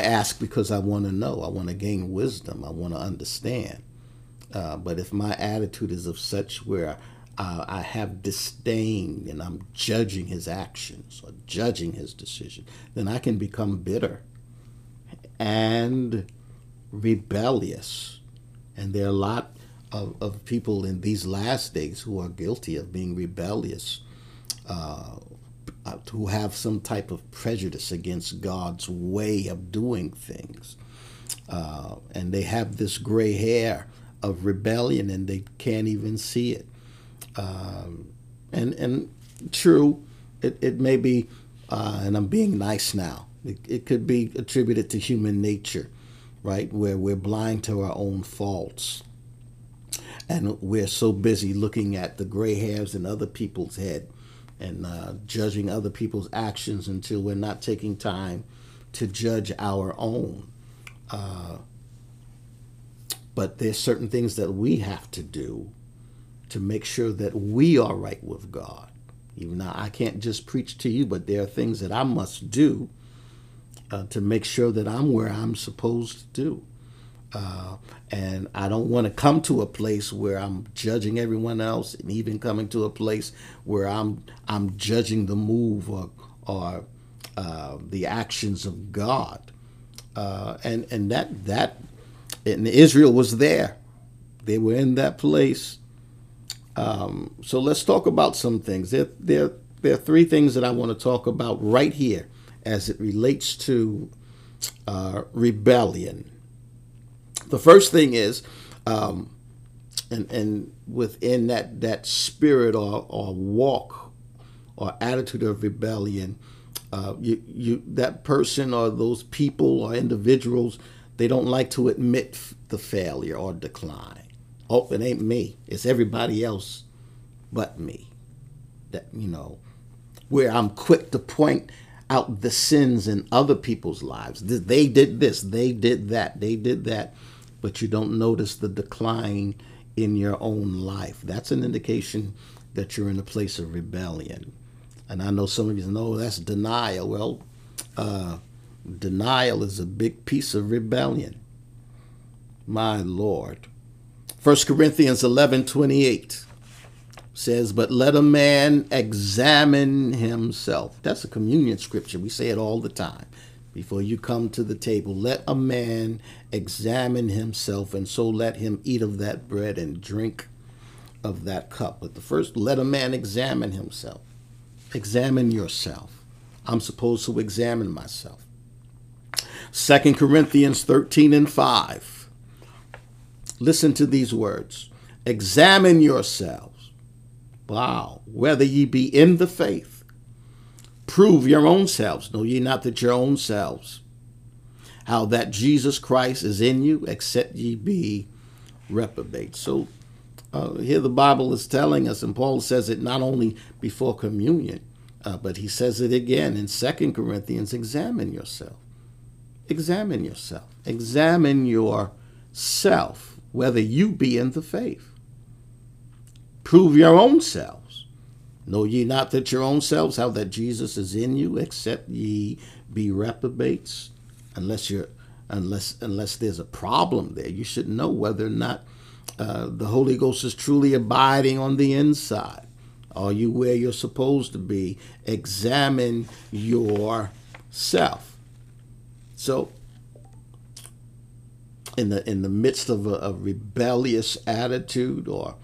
ask because I want to know. I want to gain wisdom. I want to understand. But if my attitude is of such where I have disdain and I'm judging his actions or judging his decision, then I can become bitter and rebellious. And there are a lot of people in these last days who are guilty of being rebellious, who have some type of prejudice against God's way of doing things. And they have this gray hair of rebellion and they can't even see it. And true, it may be, and I'm being nice now, it could be attributed to human nature. right? Where we're blind to our own faults. And we're so busy looking at the gray hairs in other people's head and judging other people's actions until we're not taking time to judge our own. But there's certain things that we have to do to make sure that we are right with God. Even now, I can't just preach to you, but there are things that I must do to make sure that I'm where I'm supposed to do. And I don't want to come to a place where I'm judging everyone else, and even coming to a place where I'm judging the move or the actions of God. And Israel was there; they were in that place. So let's talk about some things. There are three things that I want to talk about right here as it relates to rebellion. The first thing is, and within that spirit or walk or attitude of rebellion, that person or those people or individuals, they don't like to admit the failure or decline. Oh, it ain't me. It's everybody else but me. That, you know, where I'm quick to point out the sins in other people's lives. They did this. They did that. They did that. But you don't notice the decline in your own life. That's an indication that you're in a place of rebellion. And I know some of you say, "No, that's denial." Well, denial is a big piece of rebellion. My Lord. 1 Corinthians 11:28 says, "But let a man examine himself." That's a communion scripture. We say it all the time. Before you come to the table, let a man examine himself, and so let him eat of that bread and drink of that cup. But the first, let a man examine himself. Examine yourself. I'm supposed to examine myself. 2 Corinthians 13:5. Listen to these words. "Examine yourselves. Wow. Whether ye be in the faith. Prove your own selves. Know ye not that your own selves, how that Jesus Christ is in you, except ye be reprobate." So here the Bible is telling us, and Paul says it not only before communion, but he says it again in 2 Corinthians, examine yourself. Examine yourself. Examine yourself, whether you be in the faith. Prove your own self. Know ye not that your own selves, how that Jesus is in you, except ye be reprobates? Unless there's a problem there, you should know whether or not the Holy Ghost is truly abiding on the inside. Are you where you're supposed to be? Examine yourself. So, in the midst of a rebellious attitude or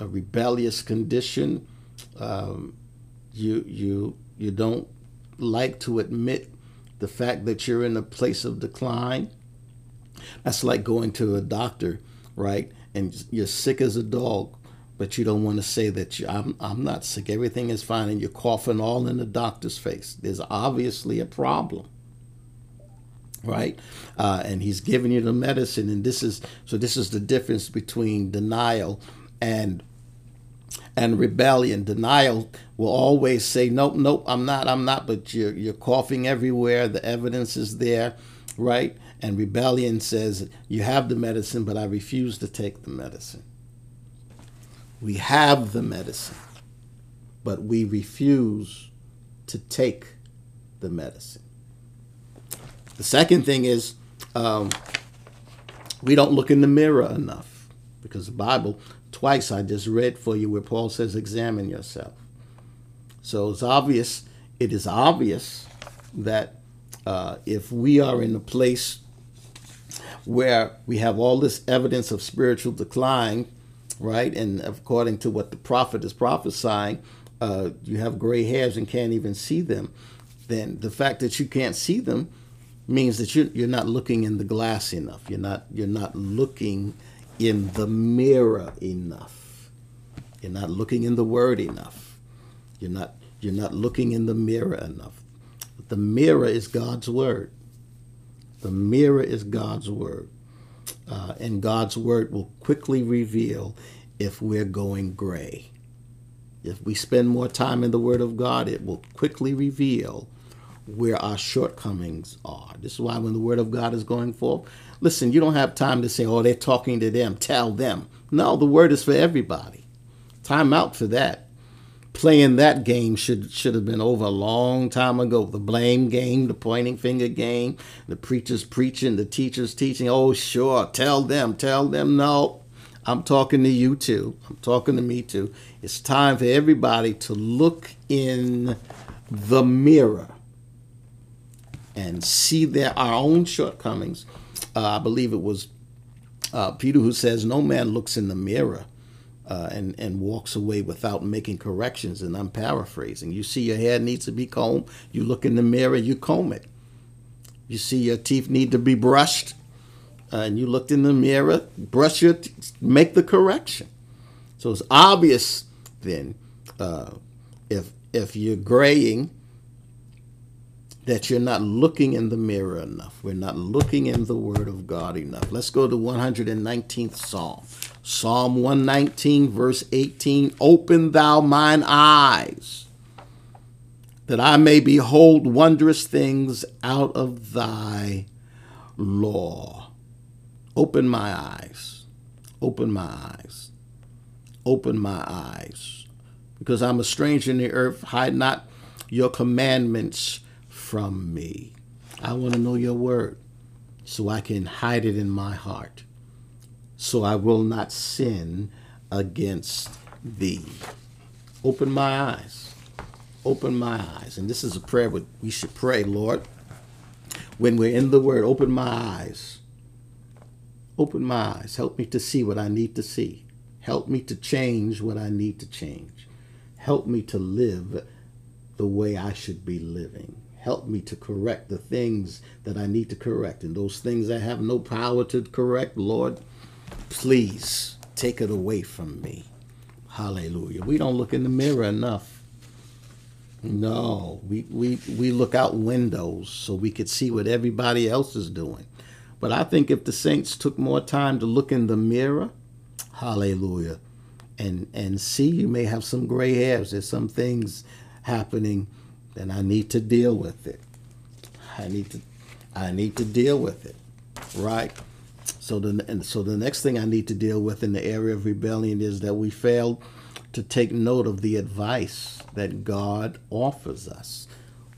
a rebellious condition, you don't like to admit the fact that you're in a place of decline. That's like going to a doctor, right? And you're sick as a dog, but you don't want to say that I'm not sick. Everything is fine, and you're coughing all in the doctor's face. There's obviously a problem, right? And he's giving you the medicine, and this is the difference between denial and rebellion. Denial will always say, nope, I'm not, but you're coughing everywhere, the evidence is there, right? And rebellion says, you have the medicine, but I refuse to take the medicine. We have the medicine, but we refuse to take the medicine. The second thing is, we don't look in the mirror enough, because the Bible, twice I just read for you, where Paul says, examine yourself. So it is obvious that if we are in a place where we have all this evidence of spiritual decline, right? And according to what the prophet is prophesying, you have gray hairs and can't even see them. Then the fact that you can't see them means that you're not looking in the glass enough. You're not looking in the mirror enough. You're not looking in the word enough. You're not looking in the mirror enough. The mirror is God's word. The mirror is God's word. And God's word will quickly reveal if we're going gray. If we spend more time in the word of God, it will quickly reveal where our shortcomings are. This is why when the word of God is going forth, listen, you don't have time to say, oh, they're talking to them, tell them. No, the word is for everybody. Time out for that. Playing that game should have been over a long time ago. The blame game, the pointing finger game, the preachers preaching, the teachers teaching. Oh, sure, tell them. No, I'm talking to you too. I'm talking to me too. It's time for everybody to look in the mirror and see our own shortcomings. I believe it was Peter who says, no man looks in the mirror and walks away without making corrections, and I'm paraphrasing. You see your hair needs to be combed, you look in the mirror, you comb it. You see your teeth need to be brushed, and you looked in the mirror, brush your teeth, make the correction. So it's obvious then, if you're graying, that you're not looking in the mirror enough. We're not looking in the Word of God enough. Let's go to 119th Psalm. Psalm 119, verse 18, open thou mine eyes, that I may behold wondrous things out of thy law. Open my eyes, open my eyes, open my eyes. Because I'm a stranger in the earth, hide not your commandments from me. I want to know your word so I can hide it in my heart, so I will not sin against thee. Open my eyes. Open my eyes. And this is a prayer we should pray, Lord. When we're in the Word, open my eyes. Open my eyes. Help me to see what I need to see. Help me to change what I need to change. Help me to live the way I should be living. Help me to correct the things that I need to correct. And those things I have no power to correct, Lord, please take it away from me. Hallelujah. We don't look in the mirror enough. No, we look out windows so we could see what everybody else is doing. But I think if the saints took more time to look in the mirror, hallelujah, and see, you may have some gray hairs. There's some things happening and I need to deal with it. I need to deal with it, right? So the next thing I need to deal with in the area of rebellion is that we failed to take note of the advice that God offers us.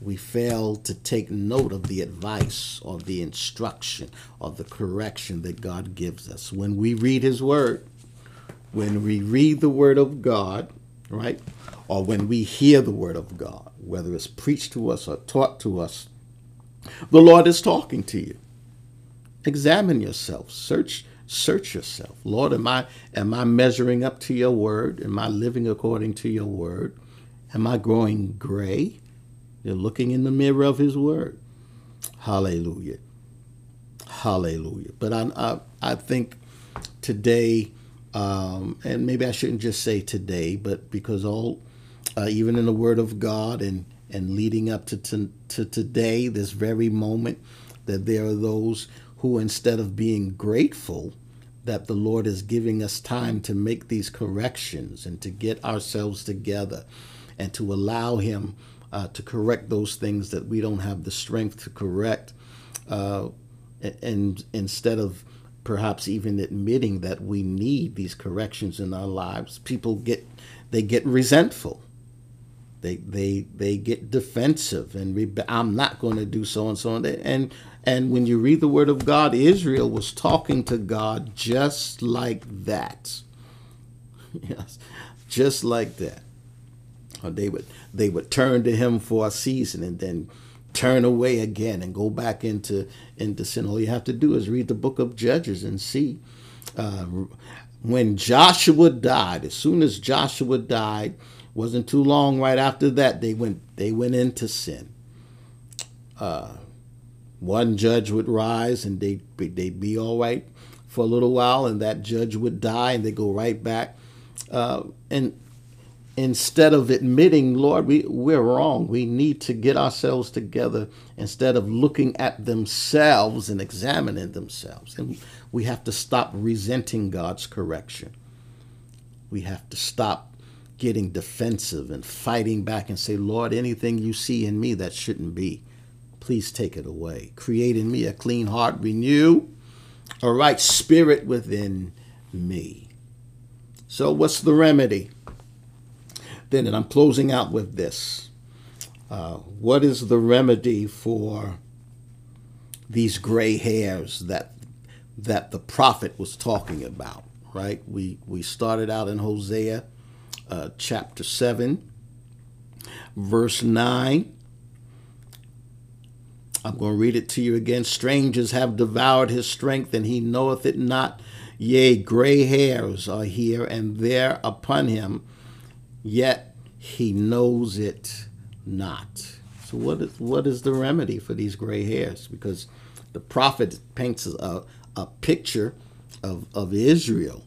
We failed to take note of the advice or the instruction or the correction that God gives us. When we read his word, when we read the word of God, right? Or when we hear the word of God, whether it's preached to us or taught to us, the Lord is talking to you. Examine yourself. Search yourself. Lord, am I measuring up to your word? Am I living according to your word? Am I growing gray? You're looking in the mirror of his word. Hallelujah. Hallelujah. But I think today, and maybe I shouldn't just say today, but because all, even in the word of God and leading up to today, this very moment, that there are those who, instead of being grateful that the Lord is giving us time to make these corrections and to get ourselves together and to allow him to correct those things that we don't have the strength to correct, and instead of perhaps even admitting that we need these corrections in our lives, people get resentful. They get defensive and I'm not going to do so and so. And when you read the word of God, Israel was talking to God just like that. Yes, just like that. Or they would turn to him for a season and then turn away again and go back into sin. All you have to do is read the book of Judges and see. When Joshua died, as soon as Joshua died, wasn't too long right after that, they went into sin. One judge would rise and they'd be all right for a little while, and that judge would die and they go right back. And instead of admitting, Lord, we're wrong, we need to get ourselves together, instead of looking at themselves and examining themselves. And we have to stop resenting God's correction. We have to stop getting defensive and fighting back and say, Lord, anything you see in me that shouldn't be, please take it away. Create in me a clean heart, renew a right spirit within me. So what's the remedy? Then, and I'm closing out with this, what is the remedy for these gray hairs that the prophet was talking about, right? We started out in Hosea chapter 7, verse 9. I'm going to read it to you again. Strangers have devoured his strength, and he knoweth it not. Yea, gray hairs are here and there upon him, yet he knows it not. So what is the remedy for these gray hairs? Because the prophet paints a picture of Israel,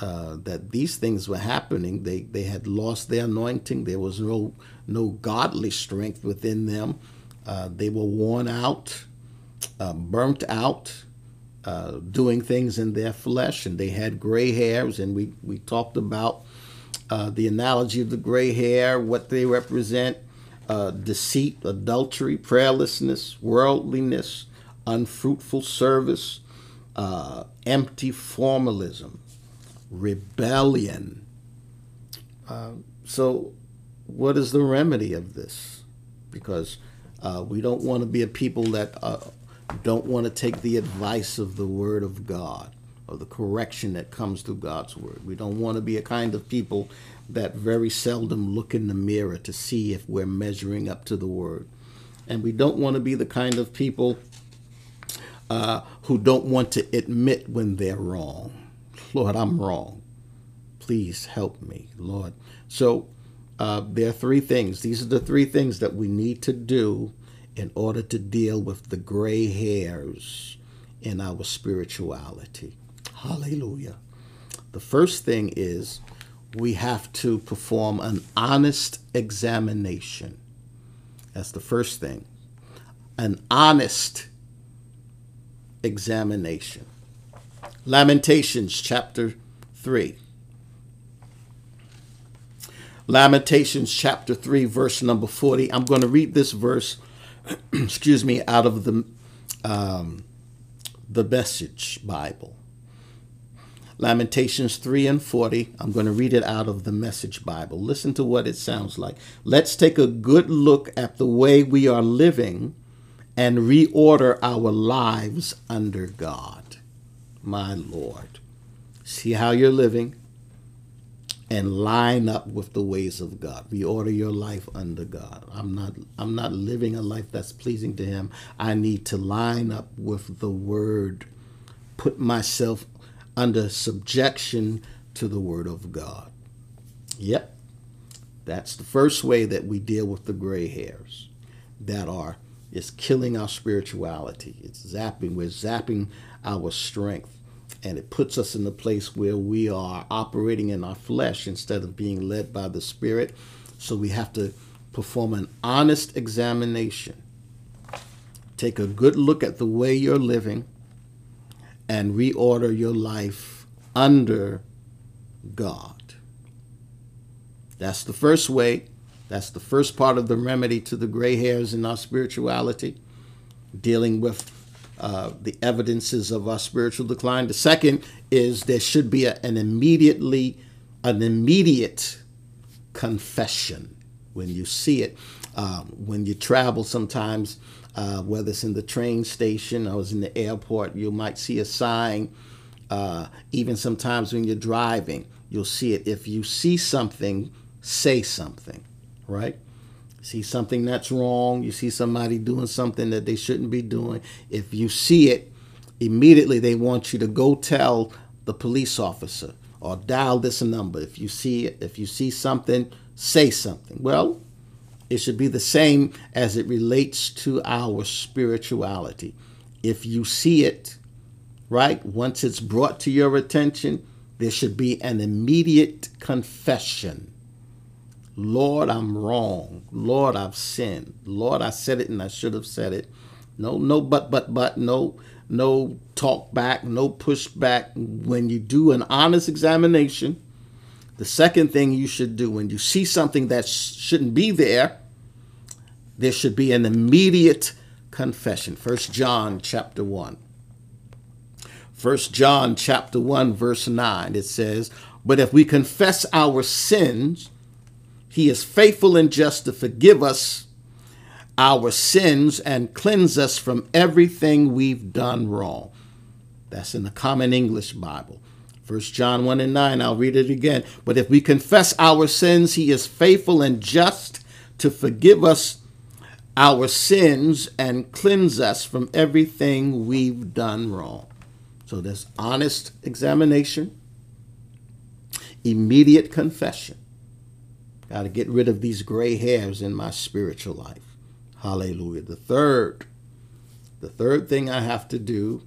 that these things were happening. They had lost their anointing. There was no godly strength within them. They were worn out, burnt out, doing things in their flesh, and they had gray hairs. And we talked about the analogy of the gray hair, what they represent, deceit, adultery, prayerlessness, worldliness, unfruitful service, empty formalism, rebellion. So what is the remedy of this? Because we don't want to be a people that don't want to take the advice of the Word of God, or the correction that comes through God's word. We don't want to be a kind of people that very seldom look in the mirror to see if we're measuring up to the word. And we don't want to be the kind of people who don't want to admit when they're wrong. Lord, I'm wrong. Please help me, Lord. So there are three things. These are the three things that we need to do in order to deal with the gray hairs in our spirituality. Hallelujah. The first thing is we have to perform an honest examination. That's the first thing. An honest examination. Lamentations chapter 3. Lamentations chapter 3, verse number 40. I'm going to read this verse, excuse me, out of the Message Bible. Lamentations 3 and 40. I'm going to read it out of the Message Bible. Listen to what it sounds like. Let's take a good look at the way we are living and reorder our lives under God. My Lord, see how you're living and line up with the ways of God. Reorder your life under God. I'm not living a life that's pleasing to him. I need to line up with the word. Put myself under subjection to the word of God. Yep. That's the first way that we deal with the gray hairs that is killing our spirituality. We're zapping our strength, and it puts us in the place where we are operating in our flesh instead of being led by the Spirit. So we have to perform an honest examination. Take a good look at the way you're living and reorder your life under God. That's the first way. That's the first part of the remedy to the gray hairs in our spirituality, dealing with the evidences of our spiritual decline. The second is there should be an immediate confession when you see it. When you travel sometimes, whether it's in the train station or it's in the airport, you might see a sign. Even sometimes when you're driving, you'll see it. If you see something, say something, right? See something that's wrong. You see somebody doing something that they shouldn't be doing. If you see it, immediately they want you to go tell the police officer or dial this number. If you see it, if you see something, say something. Well, it should be the same as it relates to our spirituality. If you see it, right, once it's brought to your attention, there should be an immediate confession Lord, I'm wrong. Lord, I've sinned. Lord, I said it and I should have said it. No, but, no talk back, no push back. When you do an honest examination, the second thing you should do when you see something that shouldn't be there, there should be an immediate confession. 1 John chapter 1, verse 9, it says, "But if we confess our sins, he is faithful and just to forgive us our sins and cleanse us from everything we've done wrong." That's in the Common English Bible. 1 John 1 and 9, I'll read it again. "But if we confess our sins, he is faithful and just to forgive us our sins and cleanse us from everything we've done wrong." So there's honest examination, immediate confession. Got to get rid of these gray hairs in my spiritual life. Hallelujah. The third thing I have to do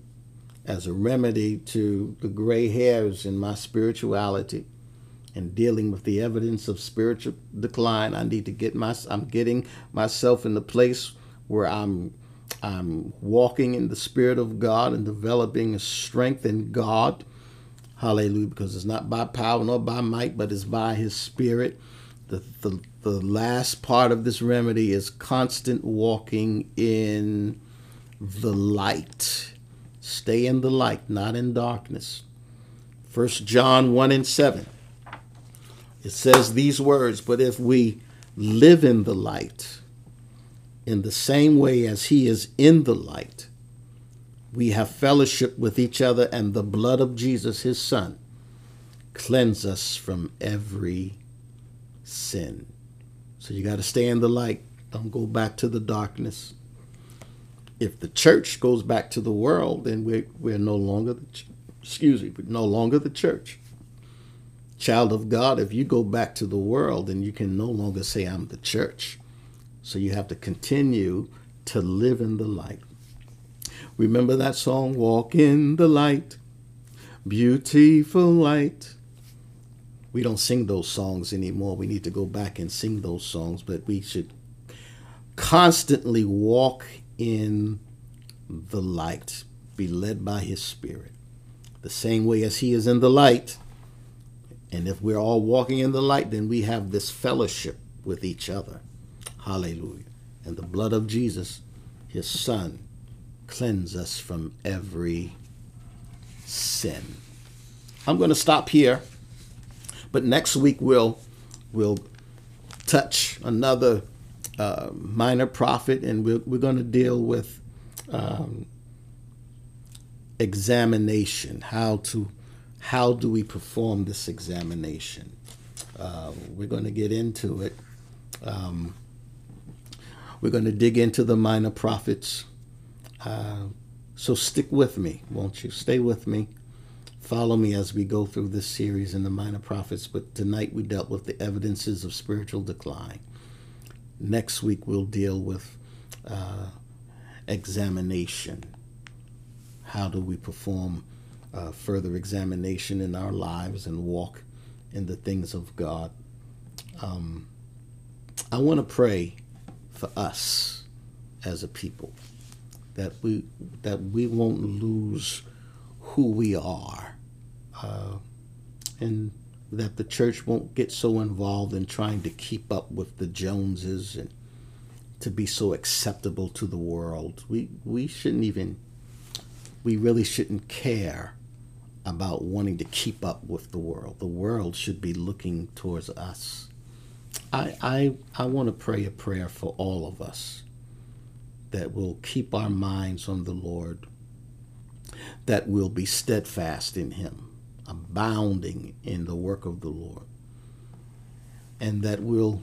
as a remedy to the gray hairs in my spirituality and dealing with the evidence of spiritual decline, I need to I'm getting myself in the place where I'm walking in the Spirit of God and developing a strength in God. Hallelujah. Because it's not by power nor by might, but it's by his Spirit. The last part of this remedy is constant walking in the light. Stay in the light, not in darkness. 1 John 1 and 7. It says these words, "But if we live in the light, in the same way as he is in the light, we have fellowship with each other, and the blood of Jesus, his Son, cleanse us from every sin." So you got to stay in the light. Don't go back to the darkness. If the church goes back to the world, then we're no longer the church. Child of God, if you go back to the world, then you can no longer say I'm the church. So you have to continue to live in the light. Remember that song, "Walk in the Light, Beautiful Light." We don't sing those songs anymore. We need to go back and sing those songs, but we should constantly walk in the light, be led by his Spirit. The same way as he is in the light. And if we're all walking in the light, then we have this fellowship with each other. Hallelujah. And the blood of Jesus, his Son, cleanse us from every sin. I'm going to stop here. But next week we'll touch another minor prophet, and we're going to deal with examination. How do we perform this examination? We're going to get into it. We're going to dig into the minor prophets. So stick with me, won't you? Stay with me. Follow me as we go through this series in the Minor Prophets. But tonight we dealt with the evidences of spiritual decline. Next week we'll deal with examination. How do we perform further examination in our lives and walk in the things of God? I want to pray for us as a people, that we won't lose who we are, and that the church won't get so involved in trying to keep up with the Joneses and to be so acceptable to the world. We really shouldn't care about wanting to keep up with the world. The world should be looking towards us. I want to pray a prayer for all of us that will keep our minds on the Lord, that will be steadfast in him, abounding in the work of the Lord, and that we'll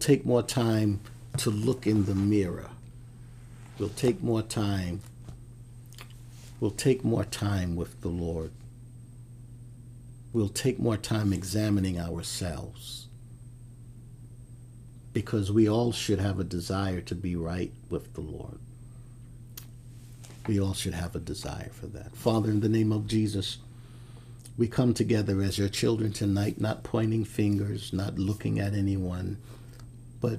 take more time to look in the mirror. We'll take more time with the Lord. We'll take more time examining ourselves, because we all should have a desire to be right with the Lord. We all should have a desire for that. Father, in the name of Jesus, we come together as your children tonight, not pointing fingers, not looking at anyone, but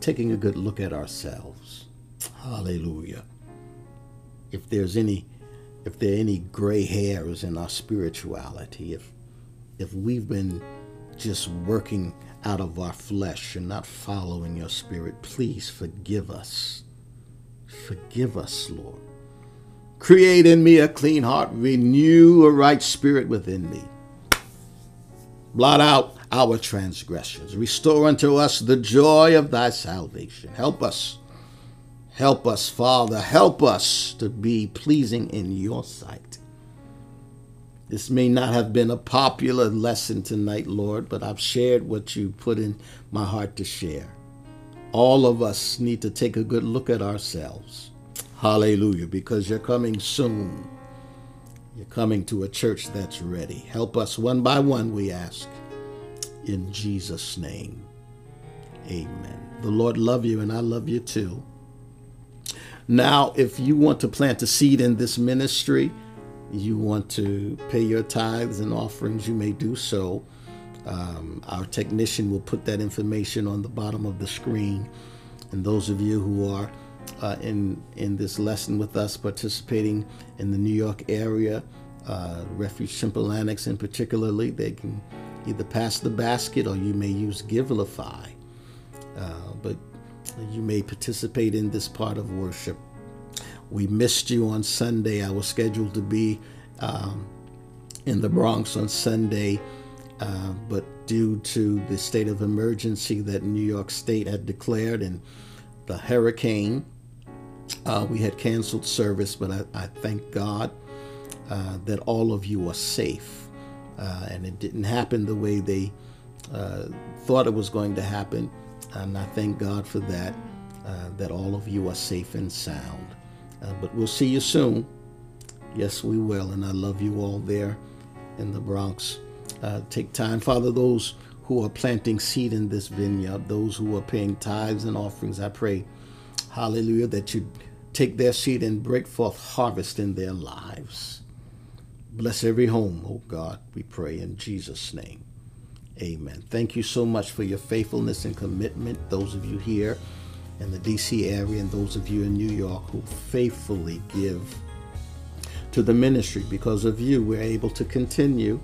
taking a good look at ourselves. Hallelujah. If there are any gray hairs in our spirituality, if we've been just working out of our flesh and not following your spirit, please forgive us. Forgive us, Lord. Create in me a clean heart. Renew a right spirit within me. Blot out our transgressions. Restore unto us the joy of thy salvation. Help us. Help us, Father. Help us to be pleasing in your sight. This may not have been a popular lesson tonight, Lord, but I've shared what you put in my heart to share. All of us need to take a good look at ourselves. Hallelujah, because you're coming soon. You're coming to a church that's ready. Help us one by one, we ask. In Jesus' name, amen. The Lord love you, and I love you too. Now, if you want to plant a seed in this ministry, you want to pay your tithes and offerings, you may do so. Our technician will put that information on the bottom of the screen. And those of you who are in this lesson with us, participating in the New York area, Refuge Temple Annex in particularly, they can either pass the basket or you may use Givelify. But you may participate in this part of worship. We missed you on Sunday. I was scheduled to be in the Bronx on Sunday, but due to the state of emergency that New York State had declared and the hurricane, we had canceled service, but I thank God that all of you are safe. And it didn't happen the way they thought it was going to happen. And I thank God for that, that all of you are safe and sound. But we'll see you soon. Yes, we will. And I love you all there in the Bronx. Take time. Father, those who are planting seed in this vineyard, those who are paying tithes and offerings, I pray, hallelujah, that you take their seed and break forth harvest in their lives. Bless every home, oh God, we pray in Jesus' name. Amen. Thank you so much for your faithfulness and commitment, those of you here in the D.C. area and those of you in New York who faithfully give to the ministry. Because of you, we're able to continue.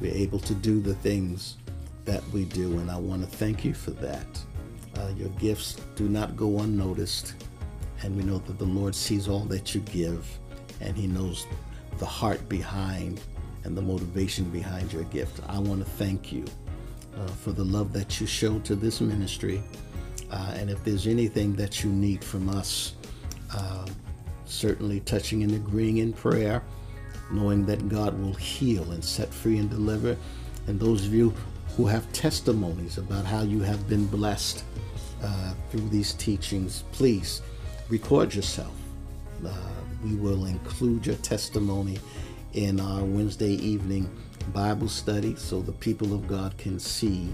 We're able to do the things that we do, and I want to thank you for that. Your gifts do not go unnoticed, and we know that the Lord sees all that you give, and he knows the heart behind and the motivation behind your gift. I want to thank you for the love that you show to this ministry. And if there's anything that you need from us, certainly touching and agreeing in prayer, knowing that God will heal and set free and deliver. And those of you who have testimonies about how you have been blessed through these teachings, please record yourself. We will include your testimony in our Wednesday evening Bible study so the people of God can see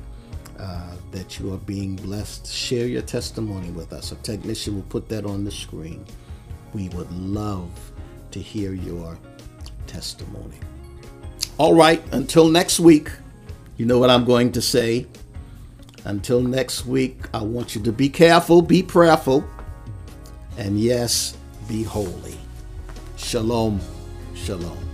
that you are being blessed. Share your testimony with us. A technician will put that on the screen. We would love to hear your testimony. All right, until next week, you know what I'm going to say. Until next week, I want you to be careful, be prayerful, and yes, be holy. Shalom, shalom.